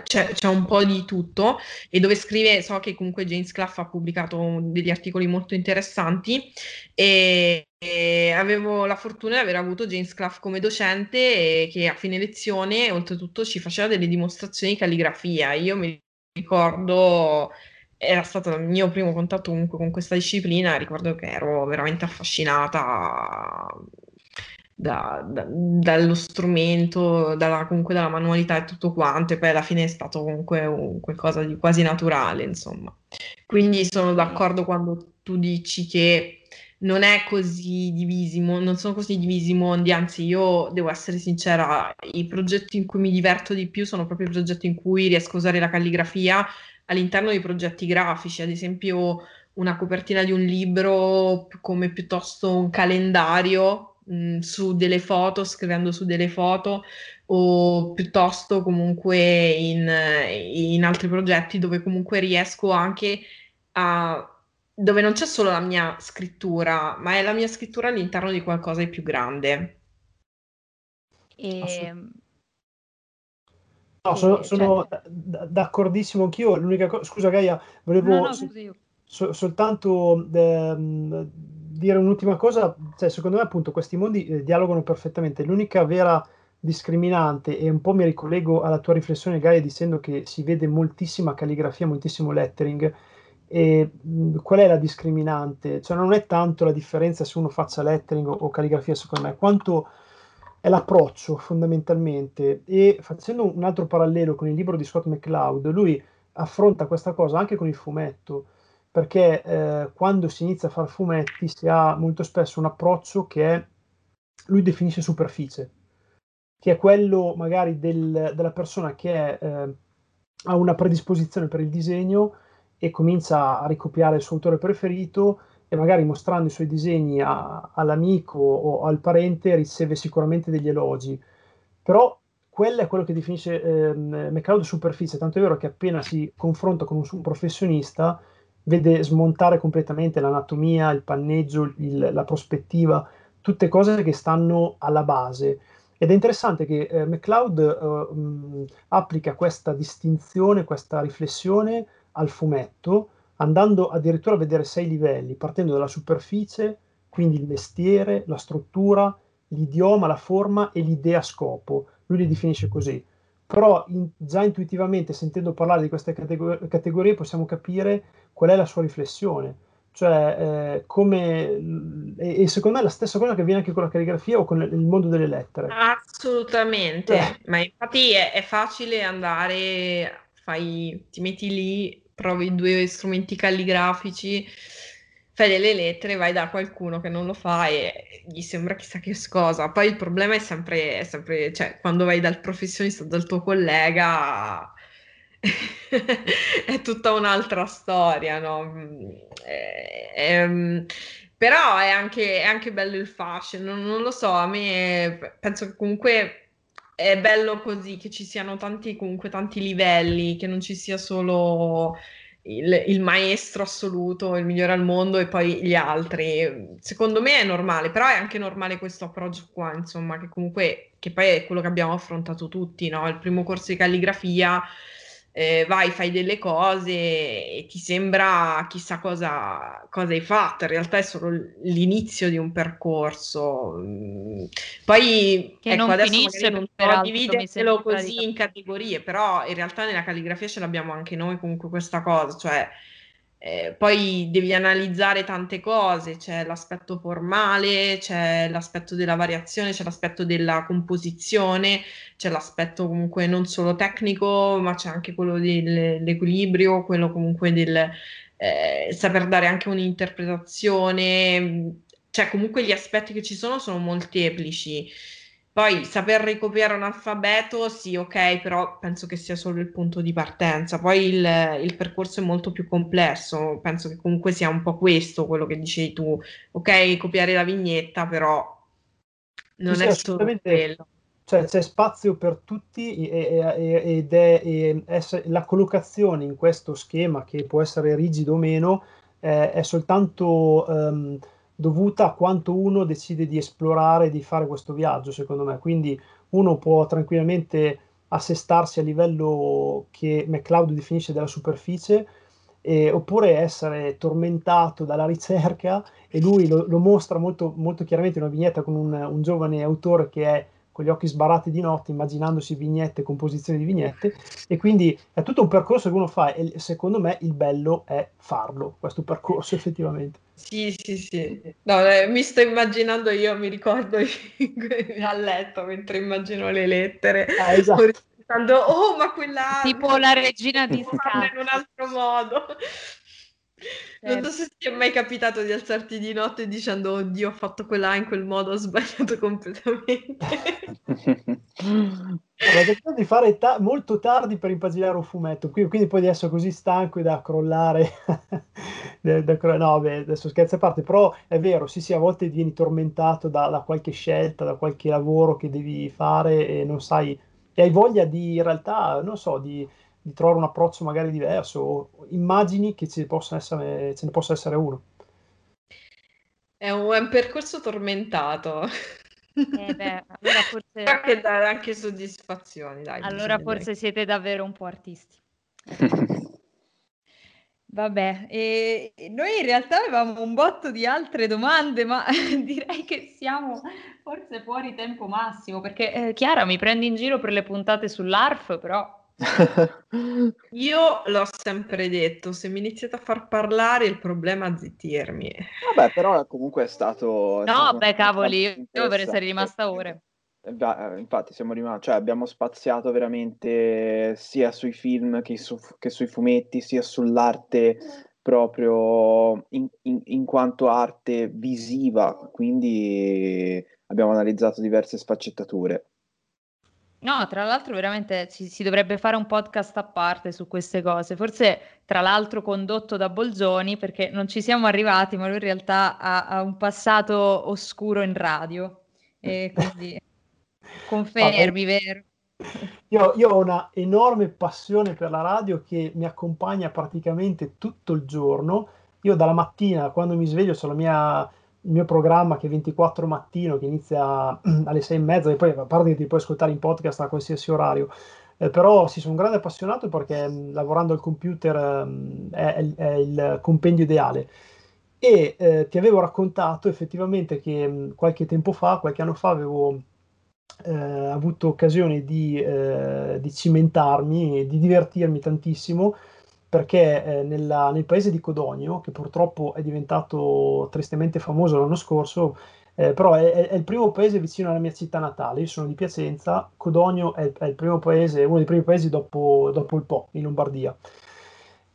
c'è, c'è un po' di tutto, e dove scrive, so che comunque James Clough ha pubblicato degli articoli molto interessanti, e, e avevo la fortuna di aver avuto James Clough come docente, e che a fine lezione oltretutto ci faceva delle dimostrazioni di calligrafia. Io mi ricordo, era stato il mio primo contatto comunque con questa disciplina, ricordo che ero veramente affascinata da, da, dallo strumento, dalla, comunque dalla manualità e tutto quanto, e poi alla fine è stato comunque un, qualcosa di quasi naturale, insomma. Quindi sono d'accordo quando tu dici che non è così divisi, non sono così divisi i mondi, anzi io devo essere sincera, i progetti in cui mi diverto di più sono proprio i progetti in cui riesco a usare la calligrafia all'interno di progetti grafici, ad esempio una copertina di un libro, come piuttosto un calendario mh, su delle foto, scrivendo su delle foto, o piuttosto comunque in, in altri progetti dove comunque riesco anche a, dove non c'è solo la mia scrittura, ma è la mia scrittura all'interno di qualcosa di più grande. E... No, sono, sono cioè... d'accordissimo anch'io. L'unica cosa, scusa Gaia, volevo no, no, so- so- soltanto ehm, dire un'ultima cosa, cioè, secondo me appunto questi mondi eh, dialogano perfettamente. L'unica vera discriminante, e un po' mi ricollego alla tua riflessione Gaia dicendo che si vede moltissima calligrafia, moltissimo lettering, e mh, qual è la discriminante? Cioè non è tanto la differenza se uno faccia lettering o, o calligrafia, secondo me, quanto è l'approccio fondamentalmente. E facendo un altro parallelo con il libro di Scott McCloud, lui affronta questa cosa anche con il fumetto, perché eh, quando si inizia a fare fumetti si ha molto spesso un approccio che è, lui definisce superficie, che è quello magari del, della persona che è, eh, ha una predisposizione per il disegno e comincia a ricopiare il suo autore preferito, e magari mostrando i suoi disegni a, all'amico o al parente riceve sicuramente degli elogi. Però quello è quello che definisce eh, McCloud superficie, tanto è vero che appena si confronta con un, un professionista vede smontare completamente l'anatomia, il panneggio, il, la prospettiva, tutte cose che stanno alla base. Ed è interessante che eh, McCloud eh, mh, applica questa distinzione, questa riflessione al fumetto, andando addirittura a vedere sei livelli, partendo dalla superficie, quindi il mestiere, la struttura, l'idioma, la forma e l'idea scopo. Lui li definisce così. Però in, già intuitivamente, sentendo parlare di queste categor- categorie, possiamo capire qual è la sua riflessione. Cioè, eh, come e, e secondo me è la stessa cosa che avviene anche con la calligrafia o con il mondo delle lettere. Assolutamente, eh. Ma infatti è, è facile andare, fai, ti metti lì, provi due strumenti calligrafici, fai delle lettere, vai da qualcuno che non lo fa e gli sembra chissà che cosa. Poi il problema è sempre, è sempre cioè, quando vai dal professionista, dal tuo collega... è tutta un'altra storia, no? Eh, ehm, però è anche, è anche bello il fashion, non, non lo so, a me è, penso che comunque è bello così, che ci siano tanti, comunque tanti livelli, che non ci sia solo il, il maestro assoluto, il migliore al mondo e poi gli altri. Secondo me è normale, però è anche normale questo approccio qua, insomma, che comunque, che poi è quello che abbiamo affrontato tutti, no? Il primo corso di calligrafia, Eh, vai, fai delle cose e ti sembra chissà cosa, cosa hai fatto, in realtà è solo l'inizio di un percorso, poi che ecco, non adesso finisce, non so dividerlo così di... in categorie, però in realtà nella calligrafia ce l'abbiamo anche noi comunque questa cosa, cioè eh, poi devi analizzare tante cose, c'è l'aspetto formale, c'è l'aspetto della variazione, c'è l'aspetto della composizione, c'è l'aspetto comunque non solo tecnico, ma c'è anche quello dell'equilibrio, quello comunque del eh, saper dare anche un'interpretazione, cioè comunque gli aspetti che ci sono sono molteplici. Poi saper ricopiare un alfabeto, sì, ok, però penso che sia solo il punto di partenza, poi il, il percorso è molto più complesso, penso che comunque sia un po' questo quello che dicevi tu, ok, copiare la vignetta, però non sì, è sì, solo quello. Cioè c'è spazio per tutti e, e, ed è e, ess- la collocazione in questo schema, che può essere rigido o meno, eh, è soltanto um, dovuta a quanto uno decide di esplorare, di fare questo viaggio, secondo me. Quindi uno può tranquillamente assestarsi a livello che McCloud definisce della superficie, eh, oppure essere tormentato dalla ricerca, e lui lo, lo mostra molto, molto chiaramente in una vignetta con un, un giovane autore che è con gli occhi sbarrati di notte, immaginandosi vignette, composizioni di vignette, e quindi è tutto un percorso che uno fa, e secondo me il bello è farlo, questo percorso effettivamente. Sì, sì, sì, no, eh, mi sto immaginando io, mi ricordo a letto mentre immagino le lettere, ah, esatto. Pensando, oh ma quella... Tipo la regina di Scala. In un altro modo. Non so se ti è mai capitato di alzarti di notte dicendo oddio ho fatto quella in quel modo, ho sbagliato completamente. Ho deciso di fare ta- molto tardi per impaginare un fumetto, quindi, quindi poi di essere così stanco da crollare da, da cro- no beh, adesso scherzi a parte, però è vero, sì sì, a volte vieni tormentato da, da qualche scelta, da qualche lavoro che devi fare e non sai, e hai voglia di, in realtà non so, di di trovare un approccio magari diverso, o immagini che ci possa essere, ce ne possa essere uno. È un, è un percorso tormentato. Eh beh, allora forse... che dà anche soddisfazioni, dai. Allora forse dai. Siete davvero un po' artisti. Vabbè, e noi in realtà avevamo un botto di altre domande, ma direi che siamo forse fuori tempo massimo, perché eh, Chiara mi prendi in giro per le puntate sull'A R F, però... Io l'ho sempre detto, se mi iniziate a far parlare il problema è zittirmi. Vabbè, però comunque è stato... È no, stato beh, cavoli, io dovrei essere rimasta ore. Beh, infatti siamo rimasti, cioè abbiamo spaziato veramente sia sui film che, su, che sui fumetti, sia sull'arte proprio in, in, in quanto arte visiva, quindi abbiamo analizzato diverse sfaccettature. No, tra l'altro veramente ci, si dovrebbe fare un podcast a parte su queste cose, forse tra l'altro condotto da Bolzoni, perché non ci siamo arrivati, ma lui in realtà ha, ha un passato oscuro in radio, e quindi confermi, vero? Io, io ho una enorme passione per la radio che mi accompagna praticamente tutto il giorno. Io dalla mattina, quando mi sveglio, sono la mia... il mio programma che è ventiquattro mattino, che inizia alle sei e mezza, e poi a parte che ti puoi ascoltare in podcast a qualsiasi orario, eh, però sì, sono un grande appassionato perché mh, lavorando al computer mh, è, è il compendio ideale. E eh, ti avevo raccontato effettivamente che mh, qualche tempo fa, qualche anno fa, avevo eh, avuto occasione di, eh, di cimentarmi e di divertirmi tantissimo, perché eh, nella, nel paese di Codogno, che purtroppo è diventato tristemente famoso l'anno scorso, eh, però è, è il primo paese vicino alla mia città natale. Io sono di Piacenza, Codogno è, è il primo paese, uno dei primi paesi dopo, dopo il Po, in Lombardia.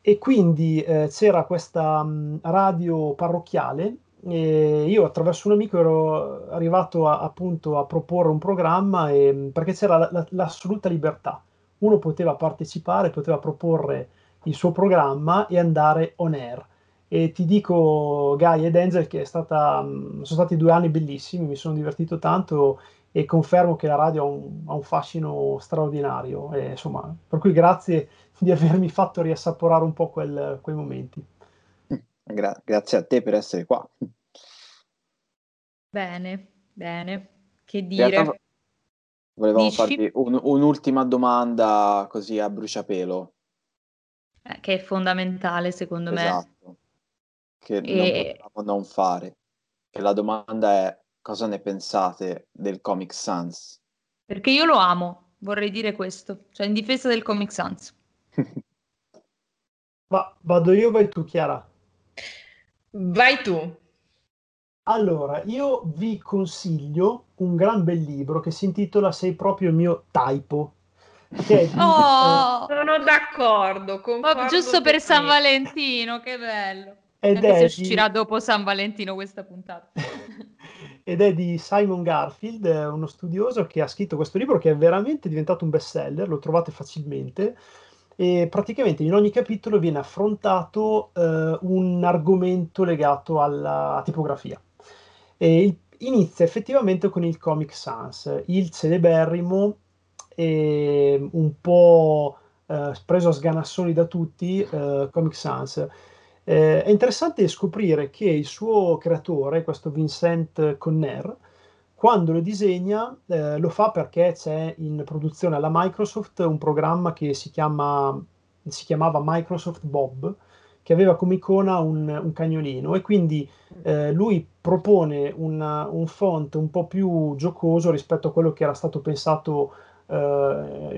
E quindi eh, c'era questa mh, radio parrocchiale, e io attraverso un amico ero arrivato a, appunto a proporre un programma, e, perché c'era la, la, l'assoluta libertà. Uno poteva partecipare, poteva proporre il suo programma e andare on air. E ti dico, Gaia ed Enzel, che è stata, sono stati due anni bellissimi, mi sono divertito tanto e confermo che la radio ha un, ha un fascino straordinario, e, insomma, per cui grazie di avermi fatto riassaporare un po' quel, quei momenti. Gra- grazie a te per essere qua. Bene, bene, che dire. Realtà, volevamo Dici? farvi un, un'ultima domanda così a bruciapelo, che è fondamentale secondo me. Esatto, che e... non potevamo non fare. Che la domanda è: cosa ne pensate del Comic Sans? Perché io lo amo, vorrei dire questo, cioè in difesa del Comic Sans. Va, vado io, vai tu Chiara? Vai tu. Allora, io vi consiglio un gran bel libro che si intitola Sei proprio il mio typo. Che di, oh, eh, sono d'accordo, oh, giusto per San me. Valentino, che bello. Ed anche è se di... uscirà dopo San Valentino questa puntata. Ed è di Simon Garfield, uno studioso che ha scritto questo libro che è veramente diventato un best seller, lo trovate facilmente, e praticamente in ogni capitolo viene affrontato eh, un argomento legato alla tipografia. E il, inizia effettivamente con il Comic Sans, il celeberrimo e un po' eh, preso a sganassoni da tutti eh, Comic Sans. Eh, è interessante scoprire che il suo creatore, questo Vincent Conner, quando lo disegna eh, lo fa perché c'è in produzione alla Microsoft un programma che si chiama si chiamava Microsoft Bob, che aveva come icona un, un cagnolino, e quindi eh, lui propone una, un font un po' più giocoso rispetto a quello che era stato pensato Uh,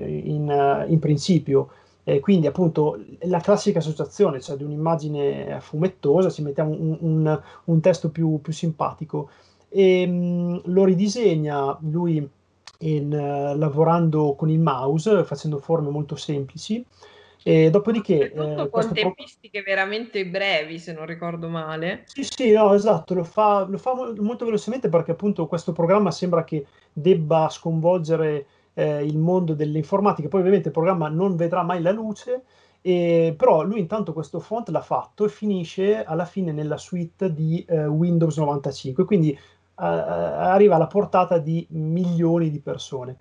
in, uh, in principio, eh, quindi appunto la classica associazione, cioè di un'immagine fumettosa ci mettiamo un, un, un testo più, più simpatico, e mh, lo ridisegna lui in, uh, lavorando con il mouse, facendo forme molto semplici, e dopodiché eh, con tempistiche pro... veramente brevi, se non ricordo male. Sì, sì, no, esatto, lo fa, lo fa molto velocemente, perché appunto questo programma sembra che debba sconvolgere Eh, il mondo dell'informatica. Poi ovviamente il programma non vedrà mai la luce, eh, però lui intanto questo font l'ha fatto e finisce alla fine nella suite di eh, Windows novantacinque, quindi eh, arriva alla portata di milioni di persone.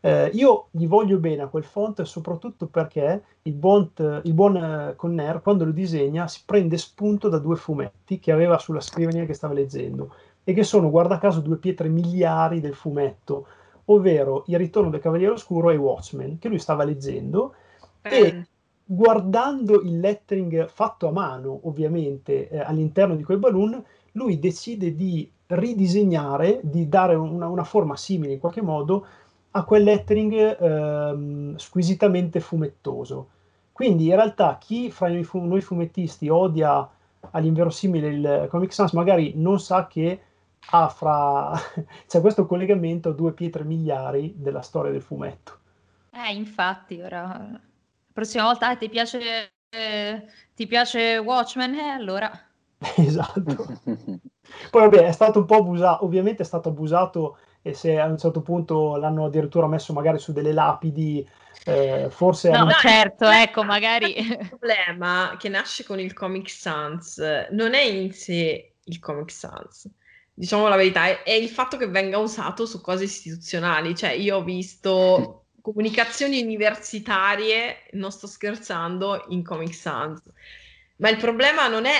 Eh, io gli voglio bene a quel font, soprattutto perché il buon, il buon eh, Conner, quando lo disegna, si prende spunto da due fumetti che aveva sulla scrivania che stava leggendo. e che sono, guarda caso, due pietre miliari del fumetto, ovvero Il ritorno del Cavaliere Oscuro e Watchmen, che lui stava leggendo, eh. e guardando il lettering fatto a mano, ovviamente, eh, all'interno di quei balloon, lui decide di ridisegnare, di dare una, una forma simile in qualche modo a quel lettering ehm, squisitamente fumettoso. Quindi in realtà chi fra noi, fu- noi fumettisti odia all'inverosimile il Comic Sans magari non sa che ha fra c'è questo collegamento a due pietre miliari della storia del fumetto. Eh, infatti, ora la prossima volta eh, ti piace eh, ti piace Watchmen, eh, allora. Esatto. Poi vabbè, è stato un po' abusato, ovviamente è stato abusato, e se a un certo punto l'hanno addirittura messo magari su delle lapidi, eh, forse... No, hanno... certo, ecco, magari... Il problema che nasce con il Comic Sans non è in sé il Comic Sans, diciamo la verità, è, è il fatto che venga usato su cose istituzionali, cioè io ho visto comunicazioni universitarie, non sto scherzando, in Comic Sans, ma il problema non è...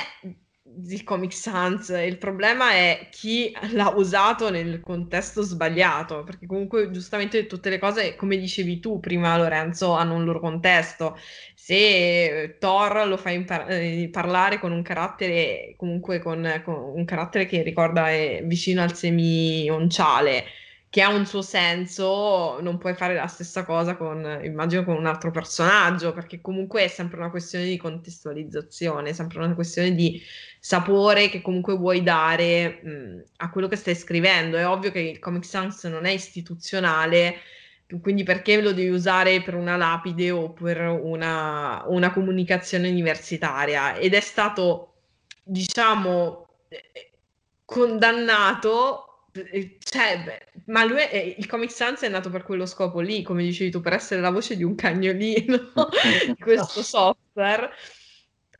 il Comic Sans, il problema è chi l'ha usato nel contesto sbagliato, perché comunque giustamente tutte le cose, come dicevi tu prima Lorenzo, hanno un loro contesto. Se Thor lo fa impar- parlare con un carattere, comunque con, con un carattere che ricorda è vicino al semi-onciale, che ha un suo senso, non puoi fare la stessa cosa con, immagino, con un altro personaggio, perché comunque è sempre una questione di contestualizzazione, è sempre una questione di sapore che comunque vuoi dare mh, a quello che stai scrivendo. È ovvio che il Comic Sans non è istituzionale, quindi perché lo devi usare per una lapide o per una, una comunicazione universitaria? Ed è stato, diciamo, condannato. Cioè, beh, ma lui è, il Comic Sans è nato per quello scopo lì, come dicevi tu, per essere la voce di un cagnolino di questo software,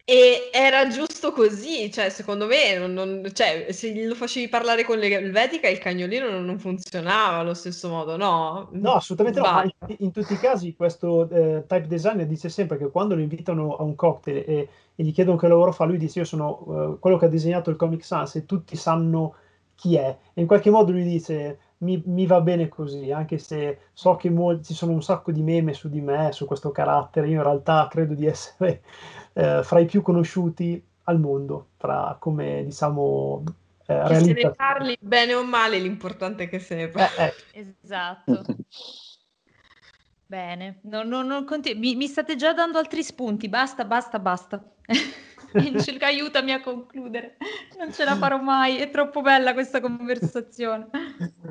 e era giusto così, cioè secondo me non, non, cioè, se lo facevi parlare con l'Helvetica il cagnolino non, non funzionava allo stesso modo, no? No, assolutamente Va. no, in, in tutti i casi questo eh, type designer dice sempre che quando lo invitano a un cocktail e, e gli chiedono che lavoro fa, lui dice io sono eh, quello che ha disegnato il Comic Sans e tutti sanno chi è, e in qualche modo lui dice mi, mi va bene così, anche se so che molti, ci sono un sacco di meme su di me, su questo carattere, io in realtà credo di essere eh, fra i più conosciuti al mondo, tra come diciamo eh, che se ne parli bene o male, l'importante è che se ne parli. Eh, eh. Esatto. Bene, non, non, non continu- mi, mi state già dando altri spunti, basta, basta, basta. Aiutami a concludere, non ce la farò mai, è troppo bella questa conversazione.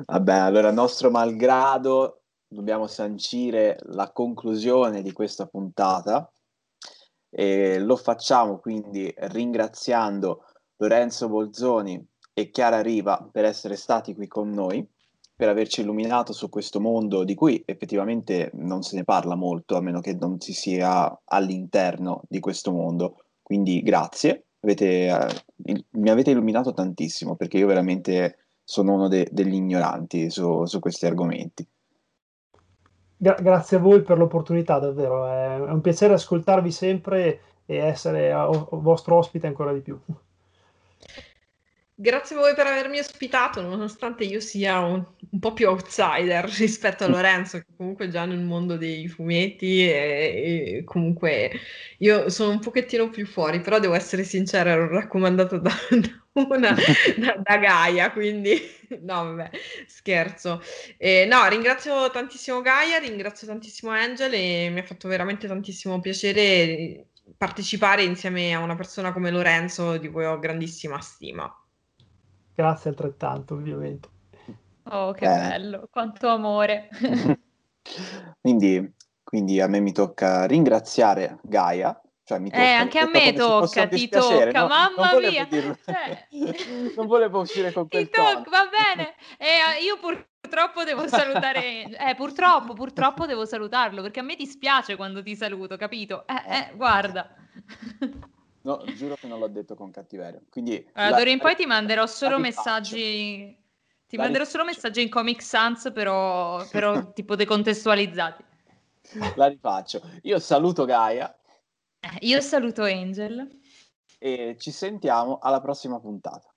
Vabbè, allora, nostro malgrado dobbiamo sancire la conclusione di questa puntata e lo facciamo quindi ringraziando Lorenzo Bolzoni e Chiara Riva per essere stati qui con noi, per averci illuminato su questo mondo di cui effettivamente non se ne parla molto, a meno che non si sia all'interno di questo mondo. Quindi grazie, avete, uh, il, mi avete illuminato tantissimo, perché io veramente sono uno de, degli ignoranti su, su questi argomenti. Gra- grazie a voi per l'opportunità, davvero, è un piacere ascoltarvi sempre e essere o- vostro ospite ancora di più. Grazie a voi per avermi ospitato, nonostante io sia un, un po' più outsider rispetto a Lorenzo, che comunque già nel mondo dei fumetti e, e comunque io sono un pochettino più fuori, però devo essere sincera, ero raccomandata da, da una da, da Gaia, quindi no vabbè, scherzo. Eh, no, ringrazio tantissimo Gaia, ringrazio tantissimo Angel e mi ha fatto veramente tantissimo piacere partecipare insieme a una persona come Lorenzo, di cui ho grandissima stima. Grazie altrettanto, ovviamente. Oh, che eh. bello, quanto amore. quindi, quindi a me mi tocca ringraziare Gaia. Cioè mi tocca, eh, anche a me tocca, ti tocca, no, mamma non mia. Dirlo, eh. Non volevo uscire con quel ti tocca, va bene. Eh, io pur... purtroppo devo salutare, eh, purtroppo, purtroppo devo salutarlo, perché a me dispiace quando ti saluto, capito? Eh, eh, guarda. No, giuro che non l'ho detto con cattiveria. Quindi allora, d'ora in poi ti manderò solo messaggi. Ti la manderò rifaccio. solo messaggi in Comic Sans, però, però tipo decontestualizzati. La rifaccio. Io saluto Gaia. Io saluto Angel. E ci sentiamo alla prossima puntata.